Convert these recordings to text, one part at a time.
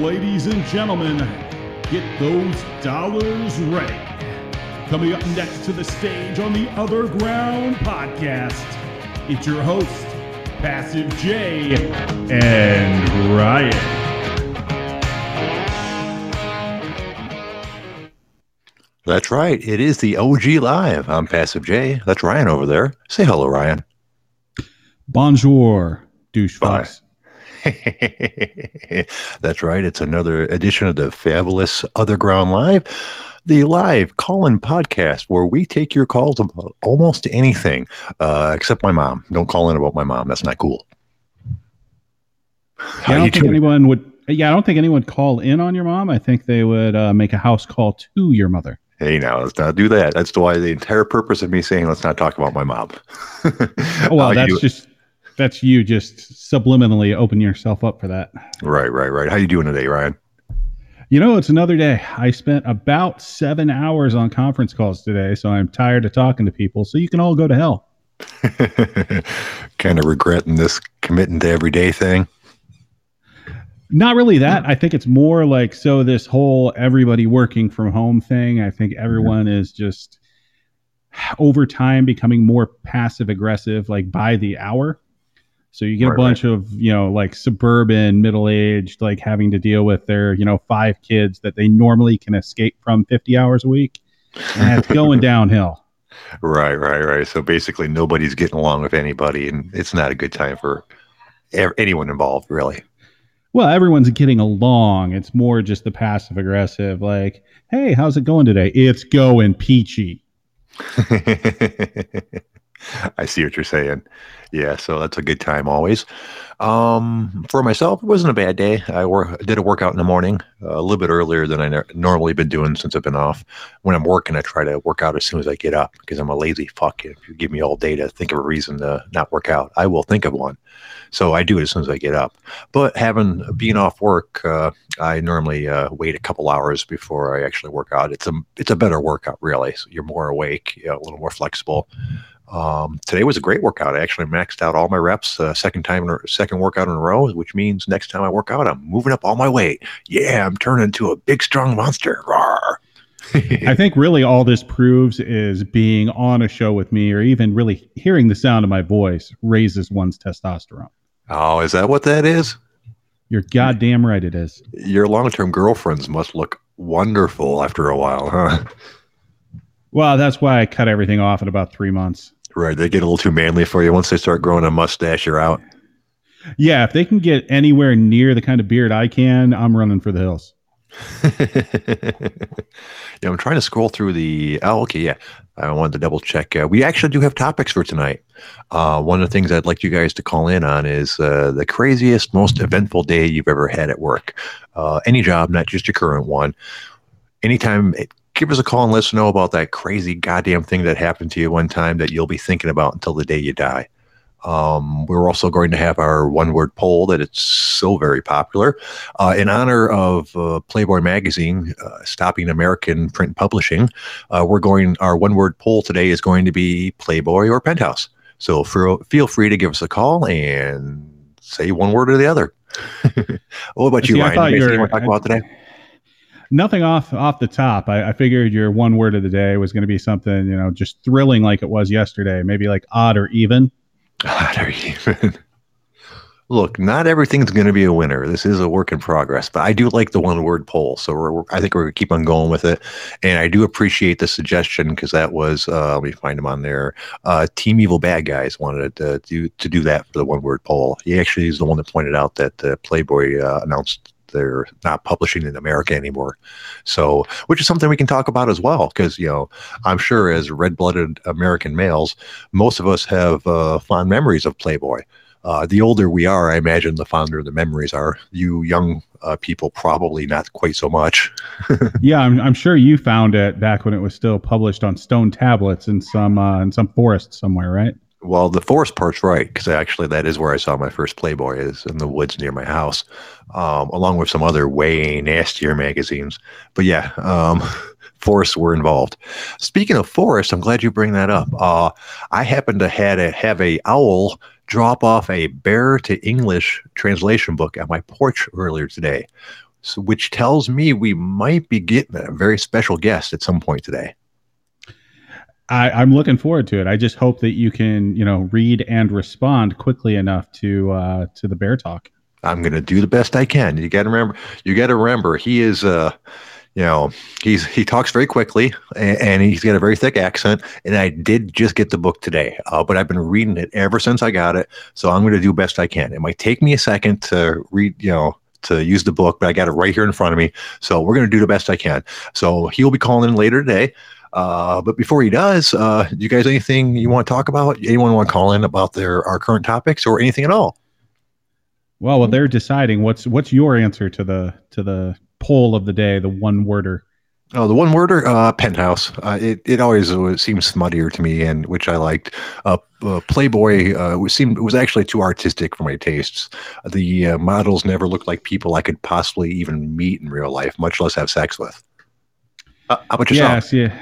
Ladies and gentlemen, get those dollars ready. Coming up next to the stage on the Other Ground Podcast, it's your host, Passive J and Ryan. That's right. It is the OG Live. I'm Passive J. That's Ryan over there. Say hello, Ryan. Bonjour, douchebags. That's right. It's another edition of the fabulous Other Ground Live, the live call-in podcast where we take your calls about almost anything except my mom. Don't call in about my mom. That's not cool. Yeah, I don't think anyone would call in on your mom. I think they would make a house call to your mother. Hey, now, let's not do that. That's why the entire purpose of me saying let's not talk about my mom. That's you just subliminally open yourself up for that. Right. How you doing today, Ryan? You know, it's another day. I spent about 7 hours on conference calls today, so I'm tired of talking to people. So you can all go to hell. Kind of regretting this committing to everyday thing. Not really that. I think it's more like, so this whole everybody working from home thing, I think everyone is just over time becoming more passive aggressive, like by the hour. So you get a bunch of, you know, like suburban, middle-aged, like having to deal with their, you know, 5 kids that they normally can escape from 50 hours a week. And it's going downhill. Right. So basically nobody's getting along with anybody, and it's not a good time for anyone involved, really. Well, everyone's getting along. It's more just the passive-aggressive, like, hey, how's it going today? It's going peachy. I see what you're saying. Yeah, so that's a good time always. For myself, it wasn't a bad day. I did a workout in the morning, a little bit earlier than I normally been doing since I've been off. When I'm working, I try to work out as soon as I get up because I'm a lazy fuck. If you give me all day to think of a reason to not work out, I will think of one. So I do it as soon as I get up. But being off work, I normally wait a couple hours before I actually work out. It's a better workout, really. So you're more awake, you know, a little more flexible. Today was a great workout. I actually maxed out all my reps, second workout in a row, which means next time I work out, I'm moving up all my weight. Yeah, I'm turning into a big, strong monster. Rawr. I think really all this proves is being on a show with me or even really hearing the sound of my voice raises one's testosterone. Oh, is that what that is? You're goddamn right it is. Your long-term girlfriends must look wonderful after a while, huh? Well, that's why I cut everything off in about 3 months. Right. They get a little too manly for you. Once they start growing a mustache, you're out. Yeah. If they can get anywhere near the kind of beard I can, I'm running for the hills. Yeah, I'm trying to scroll through the... Oh, okay. Yeah. I wanted to double check. We actually do have topics for tonight. One of the things I'd like you guys to call in on is the craziest, most eventful day you've ever had at work. Any job, not just your current one. Anytime... Give us a call and let us know about that crazy goddamn thing that happened to you one time that you'll be thinking about until the day you die. We're also going to have our one-word poll that it's so very popular. In honor of Playboy magazine, stopping American print publishing, our one-word poll today is going to be Playboy or Penthouse. So feel free to give us a call and say one word or the other. What about you, Ryan? Anything you want to talk about today? Nothing off the top. I figured your one word of the day was going to be something, you know, just thrilling like it was yesterday. Maybe like odd or even. Odd or even. Look, not everything's going to be a winner. This is a work in progress, but I do like the one-word poll, so I think we're going to keep on going with it. And I do appreciate the suggestion because that was, let me find them on there, Team Evil Bad Guys wanted to do that for the one-word poll. He actually is the one that pointed out that Playboy announced they're not publishing in America anymore. So, which is something we can talk about as well. Because, you know, I'm sure as red-blooded American males, most of us have fond memories of Playboy. The older we are, I imagine the fonder the memories are. You young people, probably not quite so much. Yeah, I'm sure you found it back when it was still published on stone tablets in some forest somewhere, right? Well, the forest part's right, because actually that is where I saw my first Playboy, is in the woods near my house, along with some other way nastier magazines. But yeah, forests were involved. Speaking of forests, I'm glad you bring that up. I happened to have a owl drop off a Bear to English translation book at my porch earlier today, so, which tells me we might be getting a very special guest at some point today. I'm looking forward to it. I just hope that you can, you know, read and respond quickly enough to the Bear talk. I'm going to do the best I can. You got to remember, he is, you know, he talks very quickly and he's got a very thick accent. And I did just get the book today, but I've been reading it ever since I got it. So I'm going to do best I can. It might take me a second to read, you know, to use the book, but I got it right here in front of me. So we're going to do the best I can. So he'll be calling in later today. But before he does, you guys, anything you want to talk about? Anyone want to call in about our current topics or anything at all? Well, while they're deciding, what's your answer to the poll of the day, the one worder? Oh, the one worder, Penthouse. It always seems smuttier to me, and which I liked. Playboy was actually too artistic for my tastes. The models never looked like people I could possibly even meet in real life, much less have sex with. How about yourself? Yeah.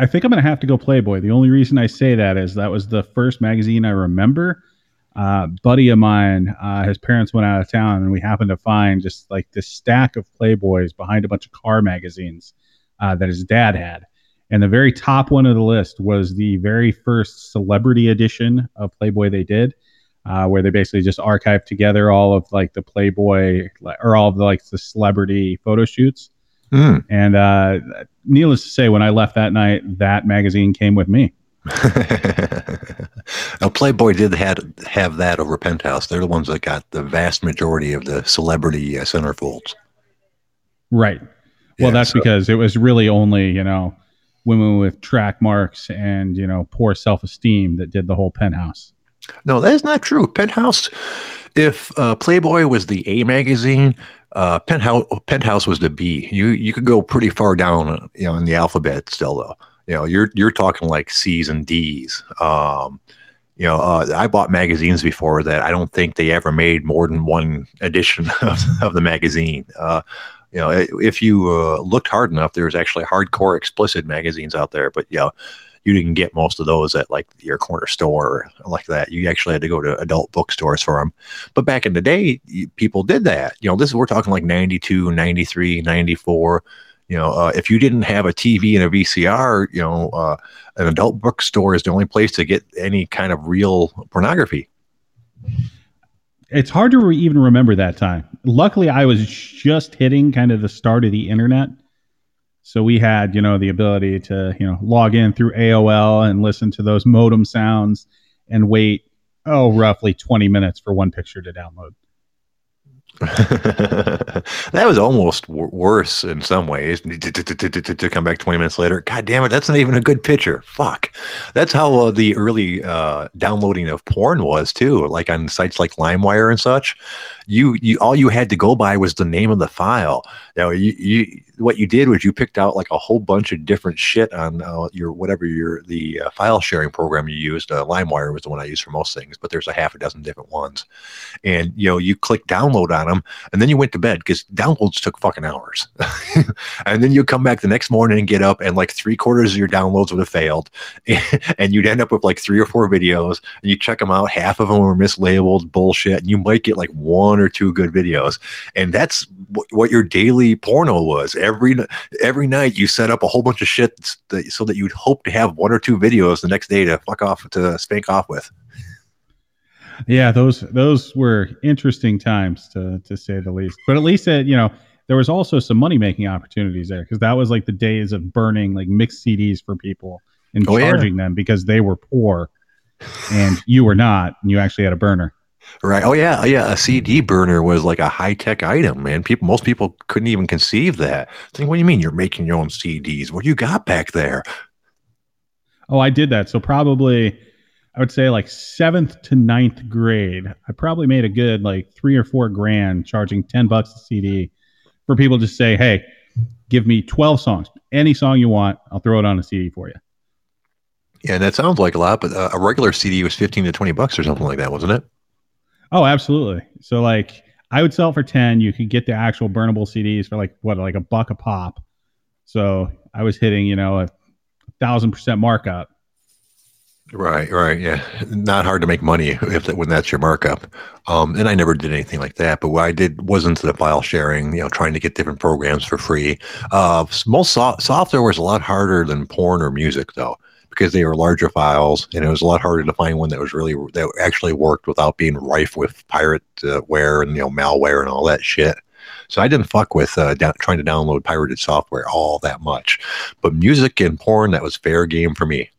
I think I'm going to have to go Playboy. The only reason I say that is that was the first magazine I remember. Buddy of mine, his parents went out of town, and we happened to find just like this stack of Playboys behind a bunch of car magazines that his dad had. And the very top one of the list was the very first celebrity edition of Playboy they did, where they basically just archived together all of like the Playboy or all of the celebrity photo shoots. Mm. And needless to say, when I left that night, that magazine came with me. Now, Playboy did have that over Penthouse. They're the ones that got the vast majority of the celebrity centerfolds. Right. Well, yeah, because it was really only, you know, women with track marks and, you know, poor self-esteem that did the whole Penthouse. No, that is not true. Penthouse, if Playboy was the A magazine, Penthouse was the B. You could go pretty far down, you know, in the alphabet still, though. You know, you're talking like C's and D's. You know, I bought magazines before that. I don't think they ever made more than one edition of the magazine. You know, if you looked hard enough, there's actually hardcore explicit magazines out there. But, you know, you didn't get most of those at like your corner store or like that. You actually had to go to adult bookstores for them. But back in the day, people did that. You know, we're talking like 92, 93, 94. You know, if you didn't have a TV and a VCR, you know, an adult bookstore is the only place to get any kind of real pornography. It's hard to even remember that time. Luckily, I was just hitting kind of the start of the internet. So we had, you know, the ability to, you know, log in through AOL and listen to those modem sounds and wait, roughly 20 minutes for one picture to download. That was almost worse in some ways to come back 20 minutes later. God damn it, that's not even a good picture. Fuck. That's how the early downloading of porn was too, like on sites like LimeWire and such. You all you had to go by was the name of the file. Now you what you did was you picked out like a whole bunch of different shit on the file sharing program you used. LimeWire was the one I used for most things, but there's a half a dozen different ones. And you know, you click download on them and then you went to bed because downloads took fucking hours. And then you come back the next morning and get up and like 3/4 of your downloads would have failed. And you'd end up with like 3 or 4 videos and you check them out. Half of them were mislabeled bullshit. And you might get like 1 or 2 good videos. And that's what your daily porno was. Every night you set up a whole bunch of shit so that you'd hope to have 1 or 2 videos the next day to spank off with. Yeah, those were interesting times to say the least. But at least you know, there was also some money making opportunities there because that was like the days of burning like mixed CDs for people and charging them because they were poor and you were not, and you actually had a burner. Right. Oh yeah, yeah. A CD burner was like a high tech item, man. Most people couldn't even conceive that. Think, what do you mean you're making your own CDs? What do you got back there? Oh, I did that. So probably, I would say like 7th to 9th grade, I probably made a good like $3 or $4 grand charging $10 a CD for people to say, hey, give me 12 songs, any song you want. I'll throw it on a CD for you. Yeah. That sounds like a lot, but a regular CD was $15 to $20 or something like that, wasn't it? Oh, absolutely. So like I would sell for 10. You could get the actual burnable CDs for like $1 a pop. So I was hitting, you know, 1,000% markup. Right. Yeah. Not hard to make money when that's your markup. And I never did anything like that. But what I did was into the file sharing, trying to get different programs for free. Most software was a lot harder than porn or music, though, because they were larger files, and it was a lot harder to find one that was really that actually worked without being rife with pirateware and malware and all that shit. So I didn't fuck with trying to download pirated software all that much. But music and porn, that was fair game for me.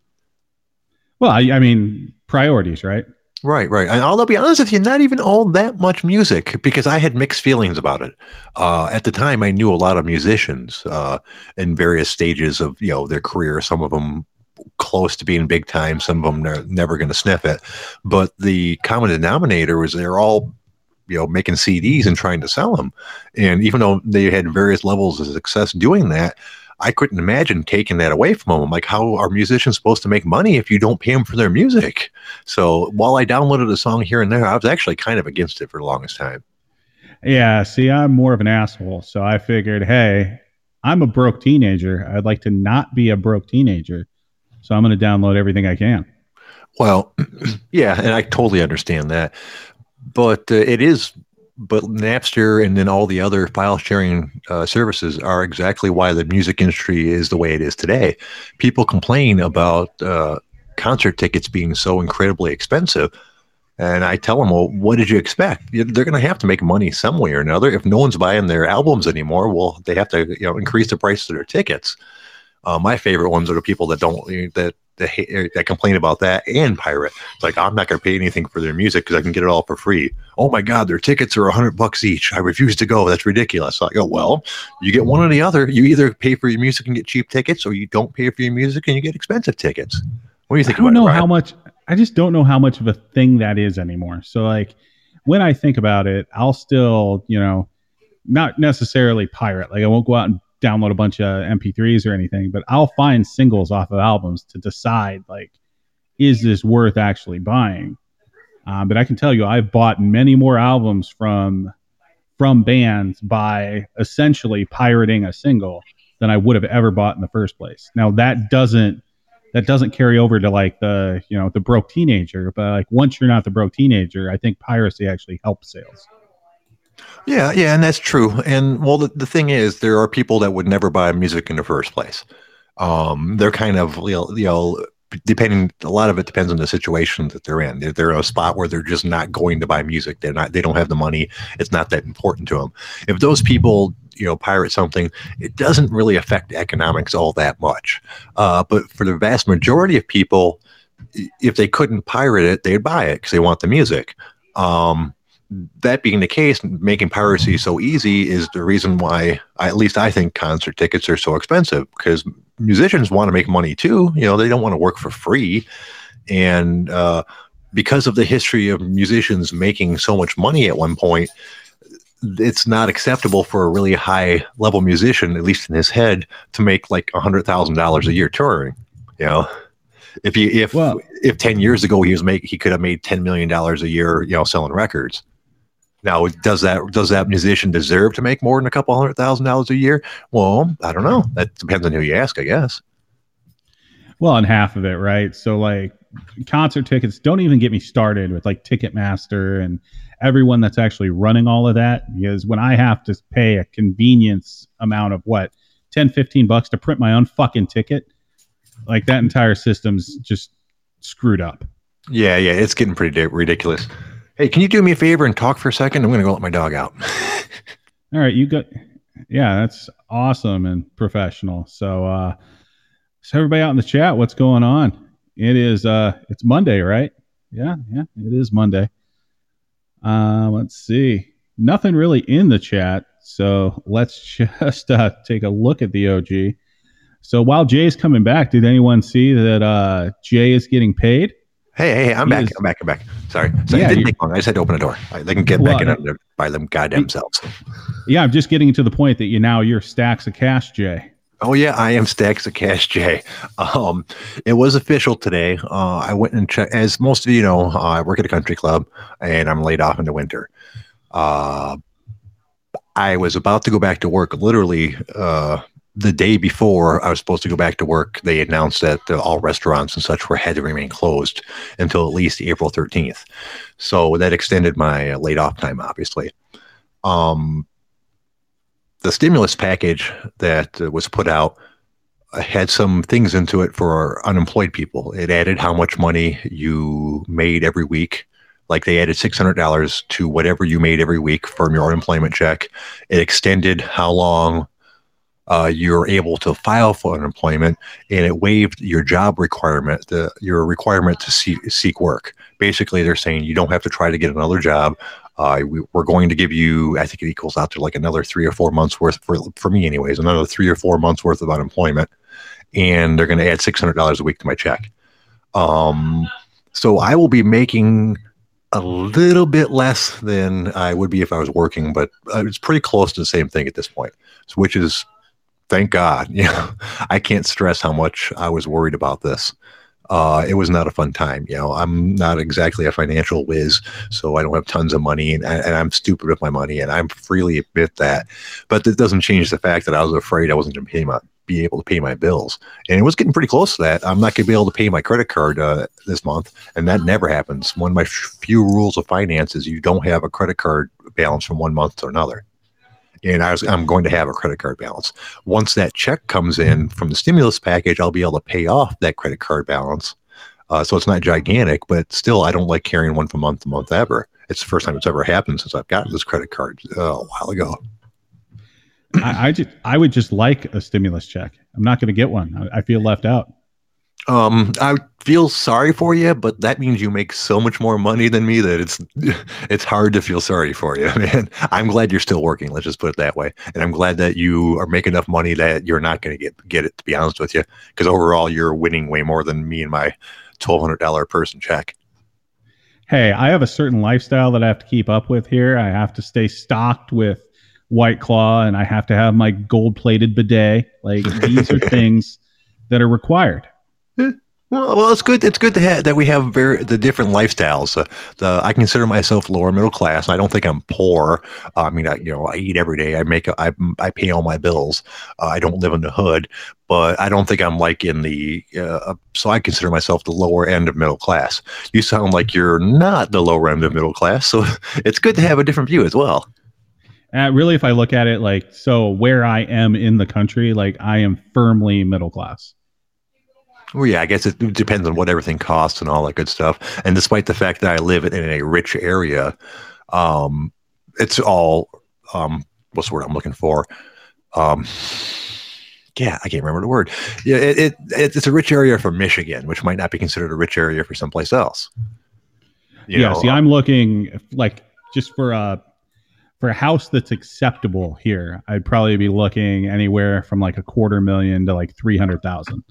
Well, I mean, priorities, right? Right. And I'll be honest with you, not even all that much music, because I had mixed feelings about it. At the time, I knew a lot of musicians in various stages of their career. Some of them close to being big time, some of them are never going to sniff it. But the common denominator was they're all making CDs and trying to sell them. And even though they had various levels of success doing that, I couldn't imagine taking that away from them. Like, how are musicians supposed to make money if you don't pay them for their music? So while I downloaded a song here and there, I was actually kind of against it for the longest time. Yeah, see, I'm more of an asshole. So I figured, hey, I'm a broke teenager. I'd like to not be a broke teenager. So I'm going to download everything I can. Well, yeah, and I totally understand that. But But Napster and then all the other file sharing services are exactly why the music industry is the way it is today. People complain about concert tickets being so incredibly expensive. And I tell them, well, what did you expect? They're going to have to make money some way or another. If no one's buying their albums anymore, well, they have to increase the price of their tickets. My favorite ones are the people that don't that complain about that and pirate. It's like, I'm not going to pay anything for their music because I can get it all for free. Oh my God, their tickets are $100 each. I refuse to go. That's ridiculous. So I go, well, you get one or the other. You either pay for your music and get cheap tickets, or you don't pay for your music and you get expensive tickets. What do you think about it, Ryan? I just don't know how much of a thing that is anymore. So like, when I think about it, I'll still, not necessarily pirate. Like, I won't go out and download a bunch of MP3s or anything, but I'll find singles off of albums to decide, like, is this worth actually buying? But I can tell you, I've bought many more albums from bands by essentially pirating a single than I would have ever bought in the first place. Now that doesn't carry over to like the, the broke teenager, but like once you're not the broke teenager, I think piracy actually helps sales. Yeah, and that's true. And well, the thing is, there are people that would never buy music in the first place. They're kind of, depending. A lot of it depends on the situation that they're in. They're in a spot where they're just not going to buy music. They don't have the money. It's not that important to them. If those people, pirate something, it doesn't really affect economics all that much. But for the vast majority of people, if they couldn't pirate it, they'd buy it because they want the music. That being the case, making piracy so easy is the reason why, at least I think, concert tickets are so expensive, because musicians want to make money too. They don't want to work for free. And because of the history of musicians making so much money at one point, it's not acceptable for a really high level musician, at least in his head, to make like $100,000 a year touring. If 10 years ago he could have made $10 million a year, selling records. Now, does that musician deserve to make more than a couple $100,000 a year? Well, I don't know. That depends on who you ask, I guess. Well, and half of it, right? So, like, concert tickets, don't even get me started with, like, Ticketmaster and everyone that's actually running all of that. Because when I have to pay a convenience amount of, $10-$15 to print my own fucking ticket, like, that entire system's just screwed up. Yeah, it's getting pretty ridiculous. Hey, can you do me a favor and talk for a second? I'm going to go let my dog out. All right, you go. Yeah, that's awesome and professional. So, so everybody out in the chat, what's going on? It is, it's Monday, right? Yeah, it is Monday. Let's see. Nothing really in the chat, so let's just take a look at the OG. So while Jay's coming back, did anyone see that Jay is getting paid? Hey, I'm back. Sorry, yeah, it didn't take long. I just had to open a door. They can get back in under by them goddamn selves. Yeah, I'm just getting to the point that you're stacks of cash, Jay. Oh, yeah, I am stacks of cash, Jay. It was official today. I went and checked. As most of you know, I work at a country club, and I'm laid off in the winter. I was about to go back to work literally the day before I was supposed to go back to work, they announced that all restaurants and such had to remain closed until at least April 13th. So that extended my laid off time, obviously. The stimulus package that was put out had some things into it for unemployed people. It added how much money you made every week. Like they added $600 to whatever you made every week from your unemployment check. It extended how long you're able to file for unemployment, and it waived your job requirement, your requirement to seek work. Basically, they're saying you don't have to try to get another job. We're going to give you, I think it equals out to like another 3 or 4 months worth, for me anyways, another 3 or 4 months worth of unemployment. And they're going to add $600 a week to my check. So I will be making a little bit less than I would be if I was working, but it's pretty close to the same thing at this point, which is, thank God. You know, I can't stress how much I was worried about this. It was not a fun time. You know, I'm not exactly a financial whiz, so I don't have tons of money, and I'm stupid with my money, and I freely admit that. But that doesn't change the fact that I was afraid I wasn't going to be able to pay my bills. And it was getting pretty close to that. I'm not going to be able to pay my credit card this month, and that never happens. One of my few rules of finance is you don't have a credit card balance from one month to another. And I'm going to have a credit card balance. Once that check comes in from the stimulus package, I'll be able to pay off that credit card balance. So it's not gigantic, but still, I don't like carrying one from month to month ever. It's the first time it's ever happened since I've gotten this credit card a while ago. I would just like a stimulus check. I'm not going to get one. I feel left out. I feel sorry for you, but that means you make so much more money than me that it's hard to feel sorry for you, man. I'm glad you're still working. Let's just put it that way. And I'm glad that you are making enough money that you're not going to get it, to be honest with you, because overall you're winning way more than me and my $1,200 person check. Hey, I have a certain lifestyle that I have to keep up with here. I have to stay stocked with White Claw, and I have to have my gold-plated bidet. Like, these are things that are required. Well, it's good. It's good to have that we have the different lifestyles. I consider myself lower middle class. I don't think I'm poor. I mean, I eat every day. I pay all my bills. I don't live in the hood, but I don't think I'm like in the. So I consider myself the lower end of middle class. You sound like you're not the lower end of middle class. So it's good to have a different view as well. Really, if I look at it like so, where I am in the country, like I am firmly middle class. Well, yeah, I guess it depends on what everything costs and all that good stuff. And despite the fact that I live in a rich area, it's all what's the word I'm looking for? Yeah, I can't remember the word. Yeah, it's a rich area for Michigan, which might not be considered a rich area for someplace else. You know, see, I'm looking like just for a house that's acceptable here. I'd probably be looking anywhere from like $250,000 to like $300,000.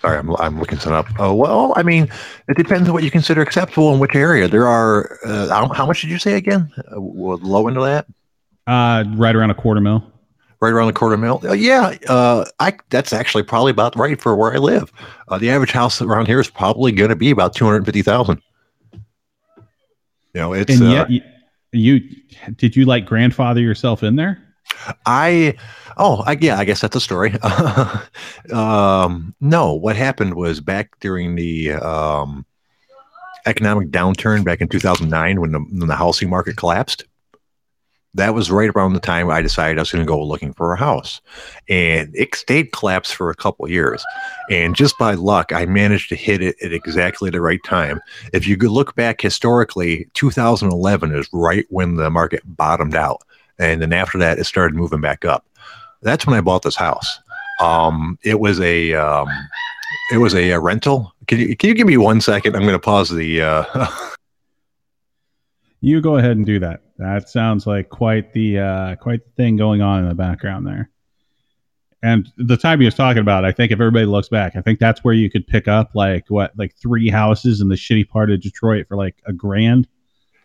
Sorry, I'm looking something up. Oh, well, I mean, it depends on what you consider acceptable in which area. There are, how much did you say again? Low into that? Right around $250,000. Right around $250,000. Yeah, that's actually probably about right for where I live. The average house around here is probably going to be about $250,000. You know, it's. And yet, did you like grandfather yourself in there? I guess that's a story. No, what happened was back during the economic downturn back in 2009 when the housing market collapsed. That was right around the time I decided I was going to go looking for a house, and it stayed collapsed for a couple of years. And just by luck, I managed to hit it at exactly the right time. If you could look back historically, 2011 is right when the market bottomed out. And then after that, it started moving back up. That's when I bought this house. It was a rental. Can you give me 1 second? I'm going to pause the. You go ahead and do that. That sounds like quite the thing going on in the background there. And the time he was talking about, I think if everybody looks back, I think that's where you could pick up like 3 houses in the shitty part of Detroit for like $1,000.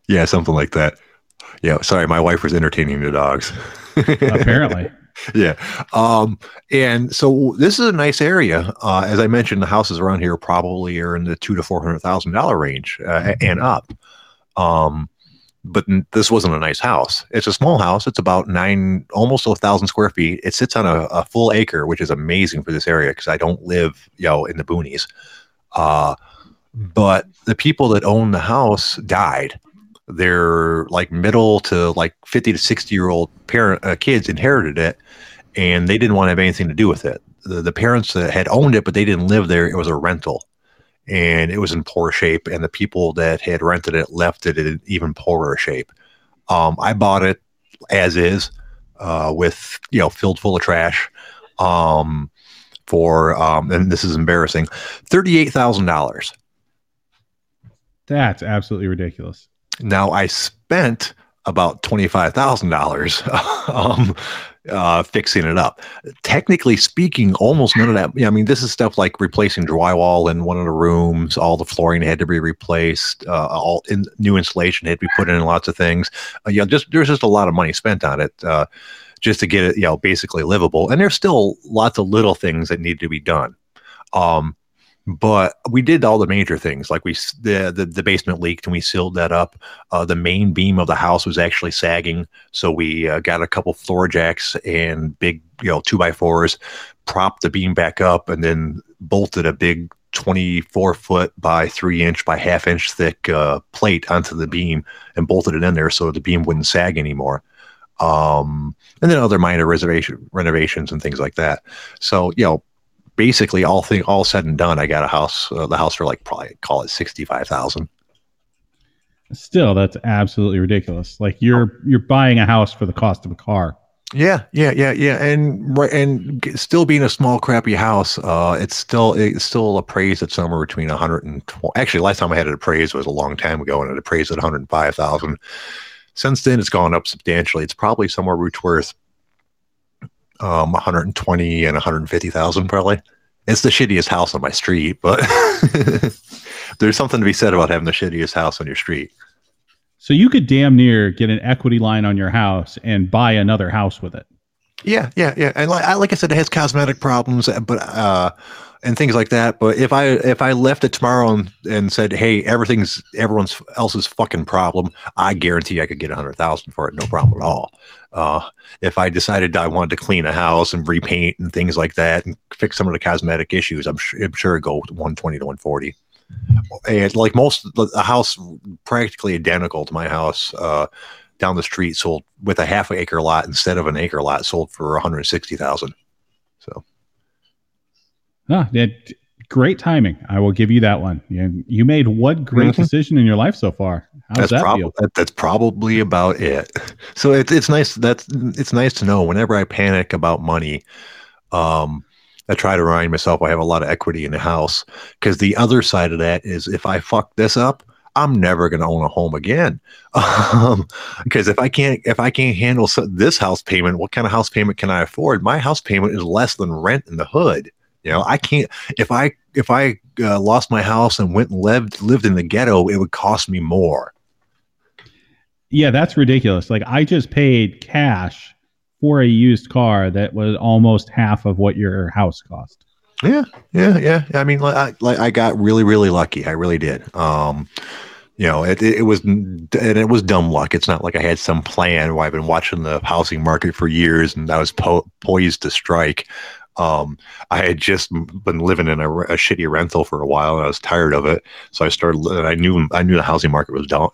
Yeah, something like that. Yeah, sorry, my wife was entertaining the dogs. Apparently. Yeah. And so this is a nice area. As I mentioned, the houses around here probably are in the $200,000 to $400,000 range and up. But this wasn't a nice house. It's a small house. It's about almost 1,000 square feet. It sits on a full acre, which is amazing for this area because I don't live, in the boonies. But the people that own the house died. They're like middle to like 50 to 60-year-old kids inherited it, and they didn't want to have anything to do with it. The parents that had owned it, but they didn't live there. It was a rental. And it was in poor shape, and the people that had rented it left it in even poorer shape. I bought it as is, with filled full of trash, for and this is embarrassing, $38,000. That's absolutely ridiculous. Now I spent about $25,000 fixing it up. Technically speaking, almost none of that. I mean, this is stuff like replacing drywall in one of the rooms. All the flooring had to be replaced. All new insulation had to be put in. Lots of things. There's just a lot of money spent on it just to get it, basically livable. And there's still lots of little things that need to be done. But we did all the major things, like the basement leaked and we sealed that up. The main beam of the house was actually sagging, so we got a couple floor jacks and big 2x4s, propped the beam back up, and then bolted a big 24-foot by 3-inch by 1/2-inch thick plate onto the beam and bolted it in there so the beam wouldn't sag anymore. And then other minor renovations and things like that. So basically, all said and done, I got the house for probably 65,000. Still, that's absolutely ridiculous. Like you're buying a house for the cost of a car. Yeah. And still being a small, crappy house, it's still appraised at somewhere between 120. Actually, last time I had it appraised was a long time ago, and it appraised at 105,000. Since then, it's gone up substantially. It's probably somewhere worth 120 and 150,000 probably. It's the shittiest house on my street, but there's something to be said about having the shittiest house on your street. So you could damn near get an equity line on your house and buy another house with it. Yeah. And like I said, it has cosmetic problems, but and things like that. But if I left it tomorrow and said, hey, everything's everyone else's fucking problem, I guarantee I could get 100,000 for it, no problem at all. If I decided I wanted to clean a house and repaint and things like that and fix some of the cosmetic issues, I'm sure it'd go 120 to 140. And like most, a house practically identical to my house down the street sold with a half acre lot instead of an acre lot, sold for 160,000. So. Ah, great timing. I will give you that one. You made one great decision in your life so far. How's that feel? That's probably about it. So it's nice. It's nice to know. Whenever I panic about money, I try to remind myself I have a lot of equity in the house, because the other side of that is if I fuck this up, I'm never going to own a home again. Because if I can't handle this house payment, what kind of house payment can I afford? My house payment is less than rent in the hood. I can't. If I lost my house and went and lived in the ghetto, it would cost me more. Yeah, that's ridiculous. Like, I just paid cash for a used car that was almost half of what your house cost. Yeah. I mean, I got really, really lucky. I really did. It was dumb luck. It's not like I had some plan. Where I've been watching the housing market for years, and I was poised to strike. I had just been living in a shitty rental for a while, and I was tired of it. So I started. I knew the housing market was down.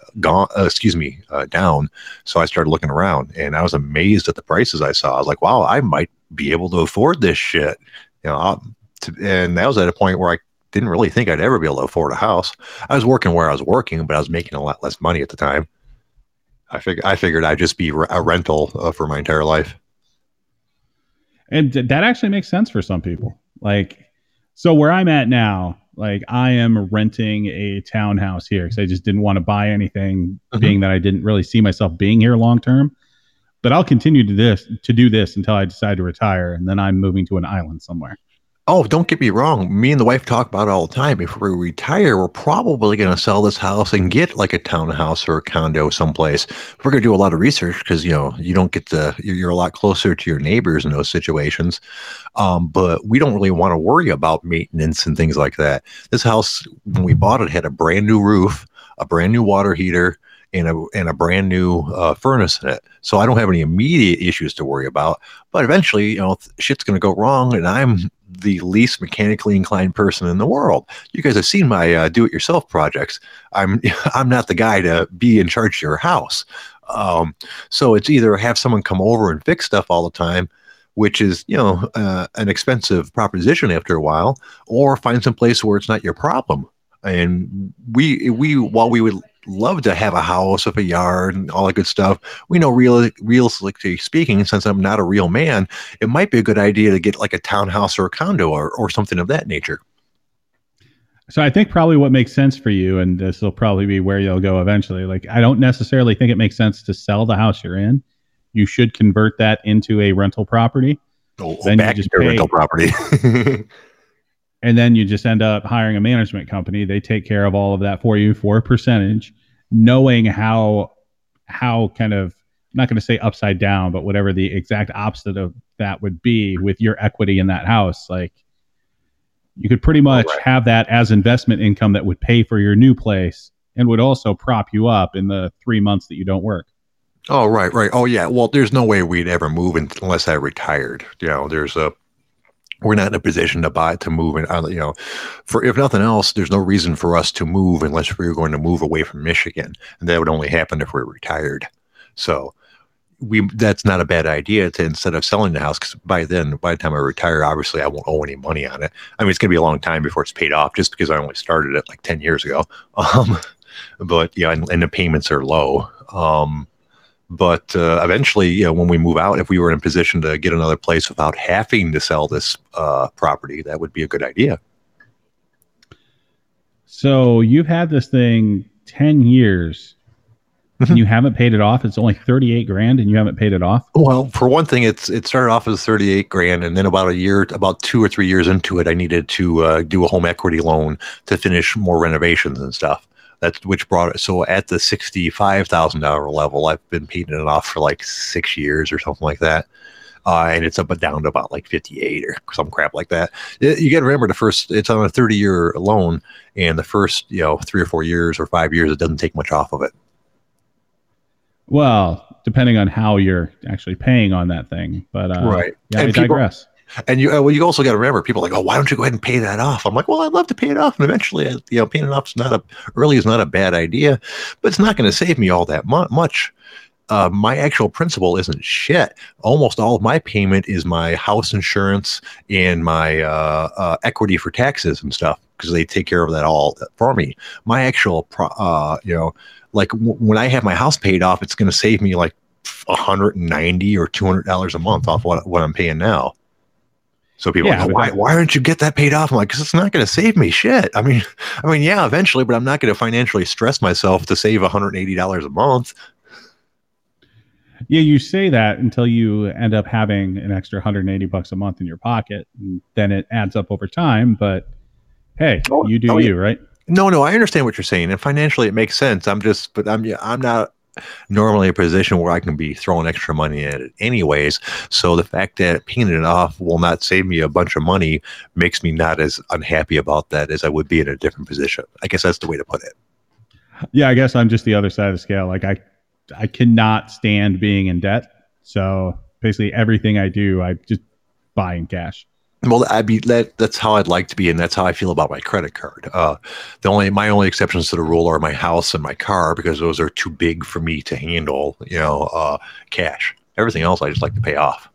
So I started looking around, and I was amazed at the prices I saw. I was like, "Wow, I might be able to afford this shit." And that was at a point where I didn't really think I'd ever be able to afford a house. I was working where I was working, but I was making a lot less money at the time. I figured I'd just be a rental for my entire life. And that actually makes sense for some people. Like, so where I'm at now, like I am renting a townhouse here because I just didn't want to buy anything, being that I didn't really see myself being here long term. But I'll continue to do this until I decide to retire, and then I'm moving to an island somewhere. Oh, don't get me wrong. Me and the wife talk about it all the time. If we retire, we're probably going to sell this house and get like a townhouse or a condo someplace. We're going to do a lot of research because, you don't get you're a lot closer to your neighbors in those situations. But we don't really want to worry about maintenance and things like that. This house, when we bought it, had a brand new roof, a brand new water heater, and a brand new furnace in it. So I don't have any immediate issues to worry about, but eventually, shit's going to go wrong, and I'm the least mechanically inclined person in the world. You guys have seen my do-it-yourself projects. I'm not the guy to be in charge of your house. So it's either have someone come over and fix stuff all the time, which is, an expensive proposition after a while, or find some place where it's not your problem. And we while we would love to have a house with a yard and all that good stuff, we know realistically speaking, since I'm not a real man, it might be a good idea to get like a townhouse or a condo or something of that nature. So I think probably what makes sense for you, and this will probably be where you'll go eventually, like I don't necessarily think it makes sense to sell the house you're in. You should convert that into a rental property. Then back to your rental property. And then you just end up hiring a management company. They take care of all of that for you for a percentage, knowing how kind of, I'm not going to say upside down, but whatever the exact opposite of that would be with your equity in that house. Like you could pretty much have that as investment income that would pay for your new place and would also prop you up in the 3 months that you don't work. Oh, right. Oh, yeah. Well, there's no way we'd ever move unless I retired. We're not in a position to buy, to move. And, for if nothing else, there's no reason for us to move unless we were going to move away from Michigan. And that would only happen if we were retired. So that's not a bad idea to, instead of selling the house, because by the time I retire, obviously I won't owe any money on it. I mean, it's going to be a long time before it's paid off just because I only started it like 10 years ago. But yeah, and the payments are low. But eventually, when we move out, if we were in a position to get another place without having to sell this property, that would be a good idea. So you've had this thing 10 years and you haven't paid it off. It's only $38,000 and you haven't paid it off. Well, for one thing, it started off as $38,000. And then about 2 or 3 years into it, I needed to do a home equity loan to finish more renovations and stuff. That's which brought it. So at the $65,000 level, I've been paying it off for like 6 years or something like that. And it's up and down to about like 58 or some crap like that. You got to remember it's on a 30-year loan, and the first, 3 or 4 years or 5 years, it doesn't take much off of it. Well, depending on how you're actually paying on that thing, but right. Yeah, I digress. And you also got to remember, people are like, oh, why don't you go ahead and pay that off? I'm like, well, I'd love to pay it off, and eventually, paying it off is not a bad idea, but it's not going to save me all that much. My actual principal isn't shit. Almost all of my payment is my house insurance and my equity for taxes and stuff, because they take care of that all for me. My actual, when I have my house paid off, it's going to save me like $190 or $200 a month off what I'm paying now. So people are like, why don't you get that paid off? I'm like, because it's not going to save me shit. I mean, yeah, eventually, but I'm not going to financially stress myself to save $180 a month. Yeah, you say that until you end up having an extra $180 a month in your pocket, and then it adds up over time. But hey, you do, right? No, I understand what you're saying, and financially it makes sense. I'm not normally a position where I can be throwing extra money at it anyways. So the fact that paying it off will not save me a bunch of money makes me not as unhappy about that as I would be in a different position. I guess that's the way to put it. Yeah, I guess I'm just the other side of the scale. Like I cannot stand being in debt. So basically everything I do, I just buy in cash. Well, that's how I'd like to be, and that's how I feel about my credit card. My only exceptions to the rule are my house and my car, because those are too big for me to handle, cash. Everything else I just like to pay off.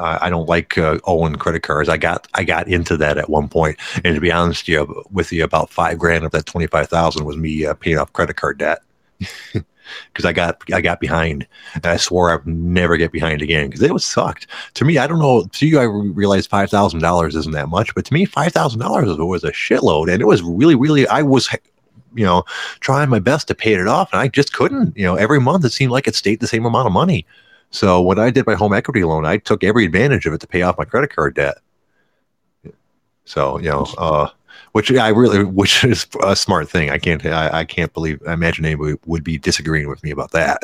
I don't like owing credit cards. I got into that at one point, and to be honest with you, about $5,000 of that $25,000 was me paying off credit card debt. Because I got behind, and I swore I would never get behind again, because it was sucked. To me, I don't know. To you, I realized $5,000 isn't that much, but to me, $5,000 was a shitload, and it was really, really. I was, trying my best to pay it off, and I just couldn't. Every month it seemed like it stayed the same amount of money. So when I did my home equity loan, I took every advantage of it to pay off my credit card debt. So which is a smart thing. I imagine anybody would be disagreeing with me about that.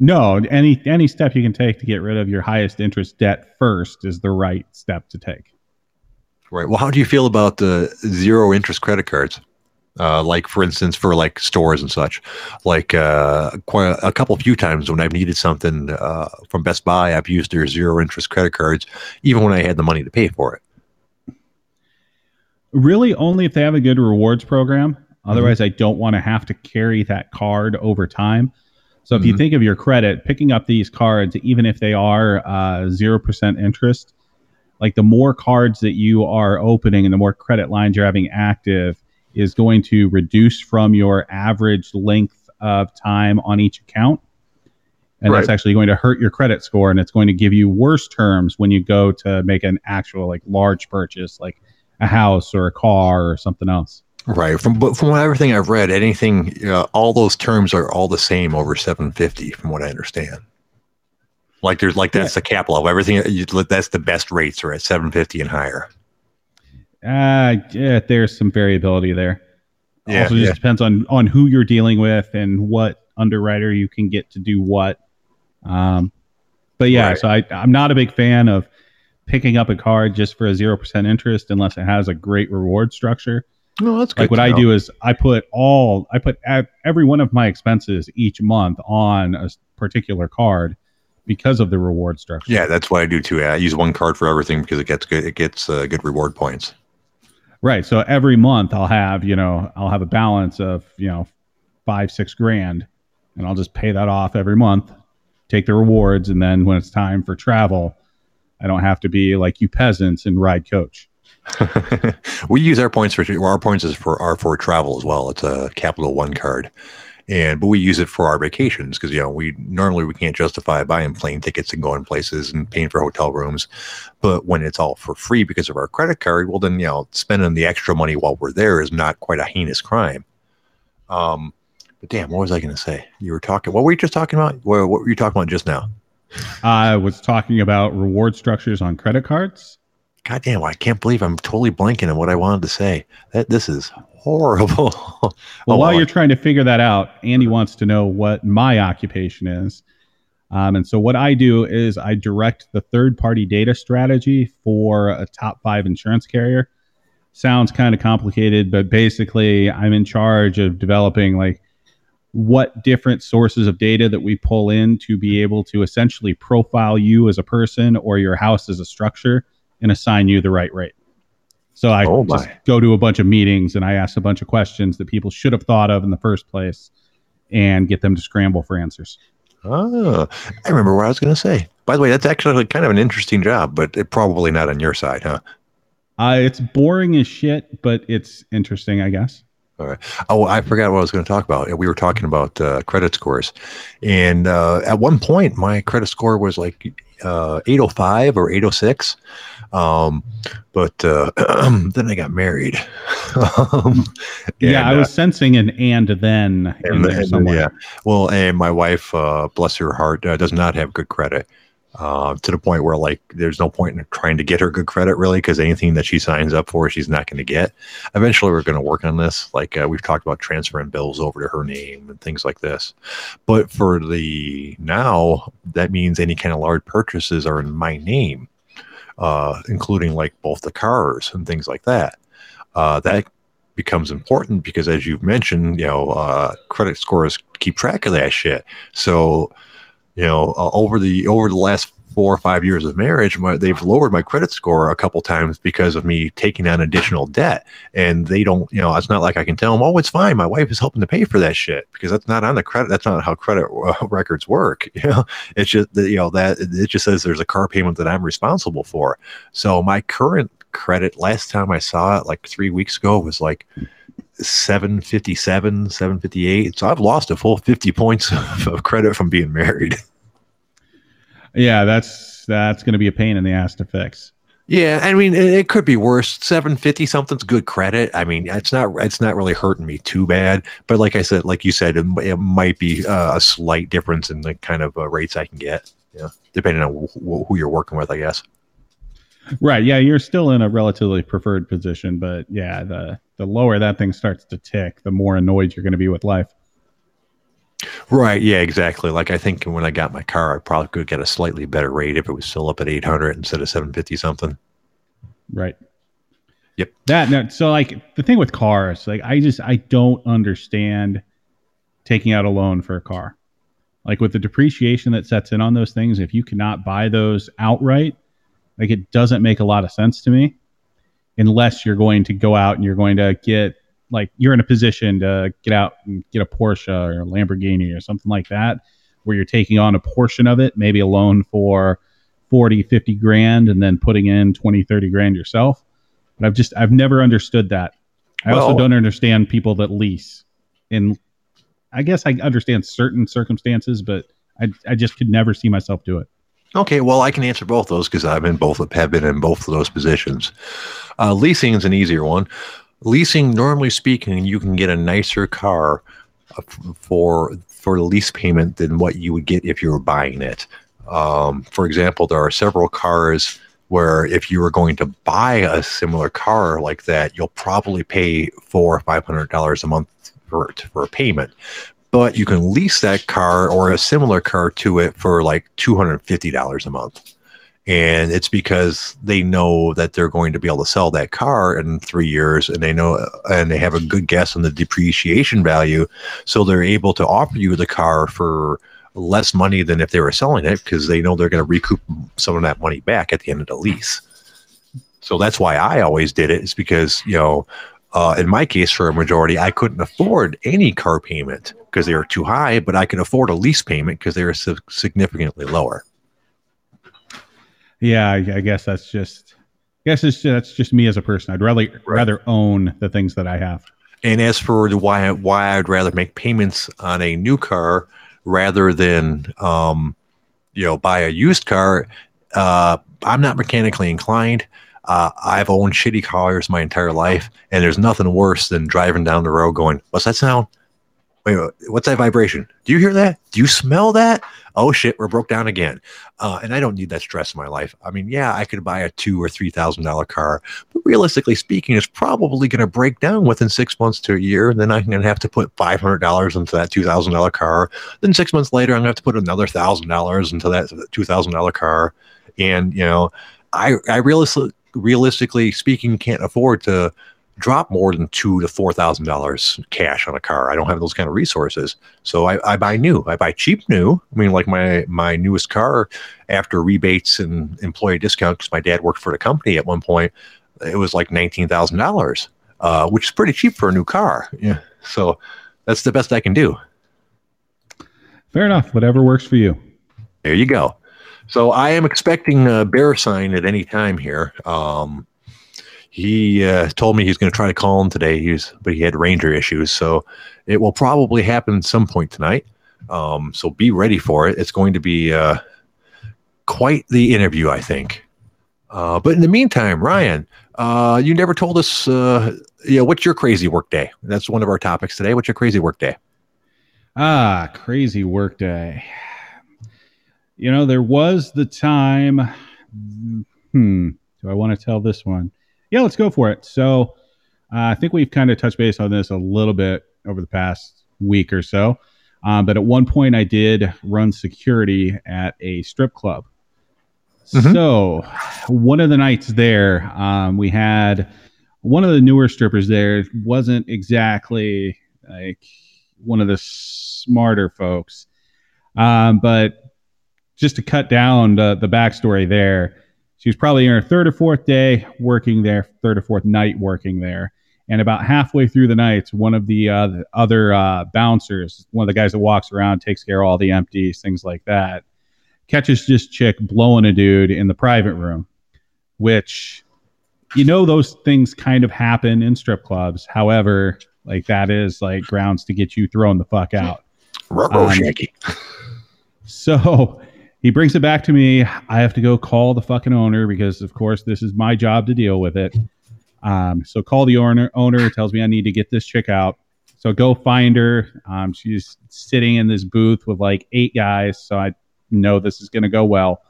No, any step you can take to get rid of your highest interest debt first is the right step to take. Right. Well, how do you feel about the zero interest credit cards? Like, for instance, for like stores and such, like a couple few times when I've needed something from Best Buy, I've used their zero interest credit cards, even when I had the money to pay for it. Really, only if they have a good rewards program. Otherwise, I don't want to have to carry that card over time. So if you think of your credit, picking up these cards, even if they are 0% interest, like the more cards that you are opening and the more credit lines you're having active is going to reduce from your average length of time on each account. And that's actually going to hurt your credit score, and it's going to give you worse terms when you go to make an actual like large purchase, like a house or a car or something else. Right. From everything I've read, anything, all those terms are all the same over 750, from what I understand. Like there's like that's the cap level. Everything that's the best rates are at 750 and higher. Yeah, there's some variability there. Yeah, also, just depends on who you're dealing with and what underwriter you can get to do what. But yeah, so I'm not a big fan of picking up a card just for a 0% interest unless it has a great reward structure. No, that's good. Like what I do is I put every one of my expenses each month on a particular card because of the reward structure. Yeah, that's what I do too. I use one card for everything because it gets good reward points. Right. So every month I'll have a balance of, $5-6 grand, and I'll just pay that off every month, take the rewards, and then when it's time for travel, I don't have to be like you peasants and ride coach. We use our points for travel as well. It's a Capital One card, but we use it for our vacations because we normally can't justify buying plane tickets and going places and paying for hotel rooms. But when it's all for free because of our credit card, well then spending the extra money while we're there is not quite a heinous crime. But damn, what was I going to say? What were you just talking about? What were you talking about just now? I was talking about reward structures on credit cards. God damn, I can't believe I'm totally blanking on what I wanted to say. This is horrible. Well, while you're trying to figure that out, Andy wants to know what my occupation is. And so what I do is I direct the third-party data strategy for a top 5 insurance carrier. Sounds kind of complicated, but basically I'm in charge of developing like what different sources of data that we pull in to be able to essentially profile you as a person or your house as a structure and assign you the right rate. So I just go to a bunch of meetings and I ask a bunch of questions that people should have thought of in the first place and get them to scramble for answers. Oh, I remember what I was going to say. By the way, that's actually kind of an interesting job, but it probably not on your side, huh? It's boring as shit, but it's interesting, I guess. All right. Oh, I forgot what I was going to talk about. We were talking about credit scores. And at one point, my credit score was like 805 or 806. But then I got married. I was sensing an "and then" in there somewhere. Yeah. Well, and my wife, bless her heart, does not have good credit. To the point where like there's no point in trying to get her good credit really, because anything that she signs up for she's not going to get. Eventually we're going to work on this, like we've talked about transferring bills over to her name and things like this, but for the now that means any kind of large purchases are in my name, including like both the cars and things like that. That becomes important because, as you've mentioned, credit scores keep track of that shit. So over the last 4 or 5 years of marriage, they've lowered my credit score a couple times because of me taking on additional debt. And they don't, it's not like I can tell them, oh, it's fine. My wife is helping to pay for that shit, because that's not on the credit. That's not how credit records work. It's just that it just says there's a car payment that I'm responsible for. So my current credit, last time I saw it, like 3 weeks ago, was like 757, 758. So I've lost a full 50 points of credit from being married. Yeah, that's going to be a pain in the ass to fix. Yeah, I mean, it could be worse. 750 something's good credit. I mean, it's not really hurting me too bad. But like I said, like you said, it might be a slight difference in the kind of rates I can get. Yeah, depending on who you're working with, I guess. Right. Yeah, you're still in a relatively preferred position, but yeah, the lower that thing starts to tick, the more annoyed you're going to be with life. Right. Yeah, exactly. Like I think when I got my car, I probably could get a slightly better rate if it was still up at 800 instead of 750 something. Right. Yep. So like the thing with cars, like I don't understand taking out a loan for a car. Like with the depreciation that sets in on those things, if you cannot buy those outright, like it doesn't make a lot of sense to me unless you're going to go out and you're going to get like you're in a position to get out and get a Porsche or a Lamborghini or something like that, where you're taking on a portion of it, maybe a loan for 40, 50 grand and then putting in 20, 30 grand yourself. But I've never understood that. I also don't understand people that lease. And I guess I understand certain circumstances, but I just could never see myself do it. Okay, well, I can answer both those because have been in both of those positions. Leasing is an easier one. Leasing, normally speaking, you can get a nicer car for the lease payment than what you would get if you were buying it. For example, there are several cars where if you were going to buy a similar car like that, you'll probably pay $400 or $500 a month for a payment. But you can lease that car or a similar car to it for like $250 a month. And it's because they know that they're going to be able to sell that car in 3 years, and they know, and they have a good guess on the depreciation value. So they're able to offer you the car for less money than if they were selling it because they know they're going to recoup some of that money back at the end of the lease. So that's why I always did it, is because, you know, in my case, for a majority, I couldn't afford any car payment because they were too high, but I could afford a lease payment because they were significantly lower. Yeah, I guess that's just me as a person. I'd rather own the things that I have. And as for why I'd rather make payments on a new car rather than buy a used car, I'm not mechanically inclined. I've owned shitty cars my entire life, and there's nothing worse than driving down the road going, "What's that sound? Wait, what's that vibration? Do you hear that? Do you smell that? Oh shit, we're broke down again." And I don't need that stress in my life. I mean, yeah, I could buy a $2,000 or $3,000 car, but realistically speaking, it's probably going to break down within 6 months to a year. And then I'm going to have to put $500 into that $2,000 car. Then 6 months later, I'm going to have to put another $1,000 into that $2,000 car. And you know, I realistically speaking can't afford to drop more than $2,000 to $4,000 cash on a car. I don't have those kind of resources. So I buy new. I buy cheap new. I mean, like my newest car, after rebates and employee discounts, because my dad worked for the company at one point, it was like $19,000, which is pretty cheap for a new car. Yeah. So that's the best I can do. Fair enough. Whatever works for you. There you go. So I am expecting a bear sign at any time here. He told me he's going to try to call him today, but he had Ranger issues. So it will probably happen at some point tonight. So be ready for it. It's going to be quite the interview, I think. But in the meantime, Ryan, you never told us what's your crazy work day? That's one of our topics today. What's your crazy work day? Crazy work day. You know, there was the time. Do I want to tell this one? Yeah, let's go for it. So I think we've kind of touched base on this a little bit over the past week or so. But at one point I did run security at a strip club. Mm-hmm. So one of the nights there, we had one of the newer strippers there. Wasn't exactly like one of the smarter folks. But just to cut down the backstory there, she was probably in her third or fourth night working there. And about halfway through the night, one of the other bouncers, one of the guys that walks around, takes care of all the empties, things like that, catches this chick blowing a dude in the private room, which, you know, those things kind of happen in strip clubs. However, like that is like grounds to get you thrown the fuck out. Shaky. So... he brings it back to me. I have to go call the fucking owner because, of course, this is my job to deal with it. So call the owner tells me I need to get this chick out. So go find her. She's sitting in this booth with like 8 guys. So I know this is going to go well.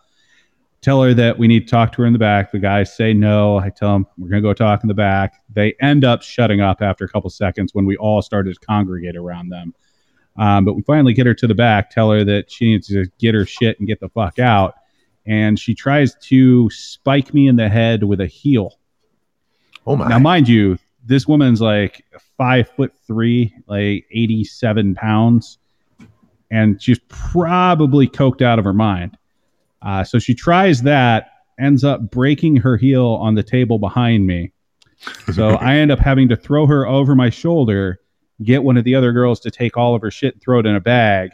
Tell her that we need to talk to her in the back. The guys say no. I tell them we're going to go talk in the back. They end up shutting up after a couple seconds when we all started to congregate around them. But we finally get her to the back, tell her that she needs to get her shit and get the fuck out. And she tries to spike me in the head with a heel. Oh my! Now, mind you, this woman's like 5'3", like 87 pounds, and she's probably coked out of her mind. So she tries that, ends up breaking her heel on the table behind me. So I end up having to throw her over my shoulder, get one of the other girls to take all of her shit and throw it in a bag.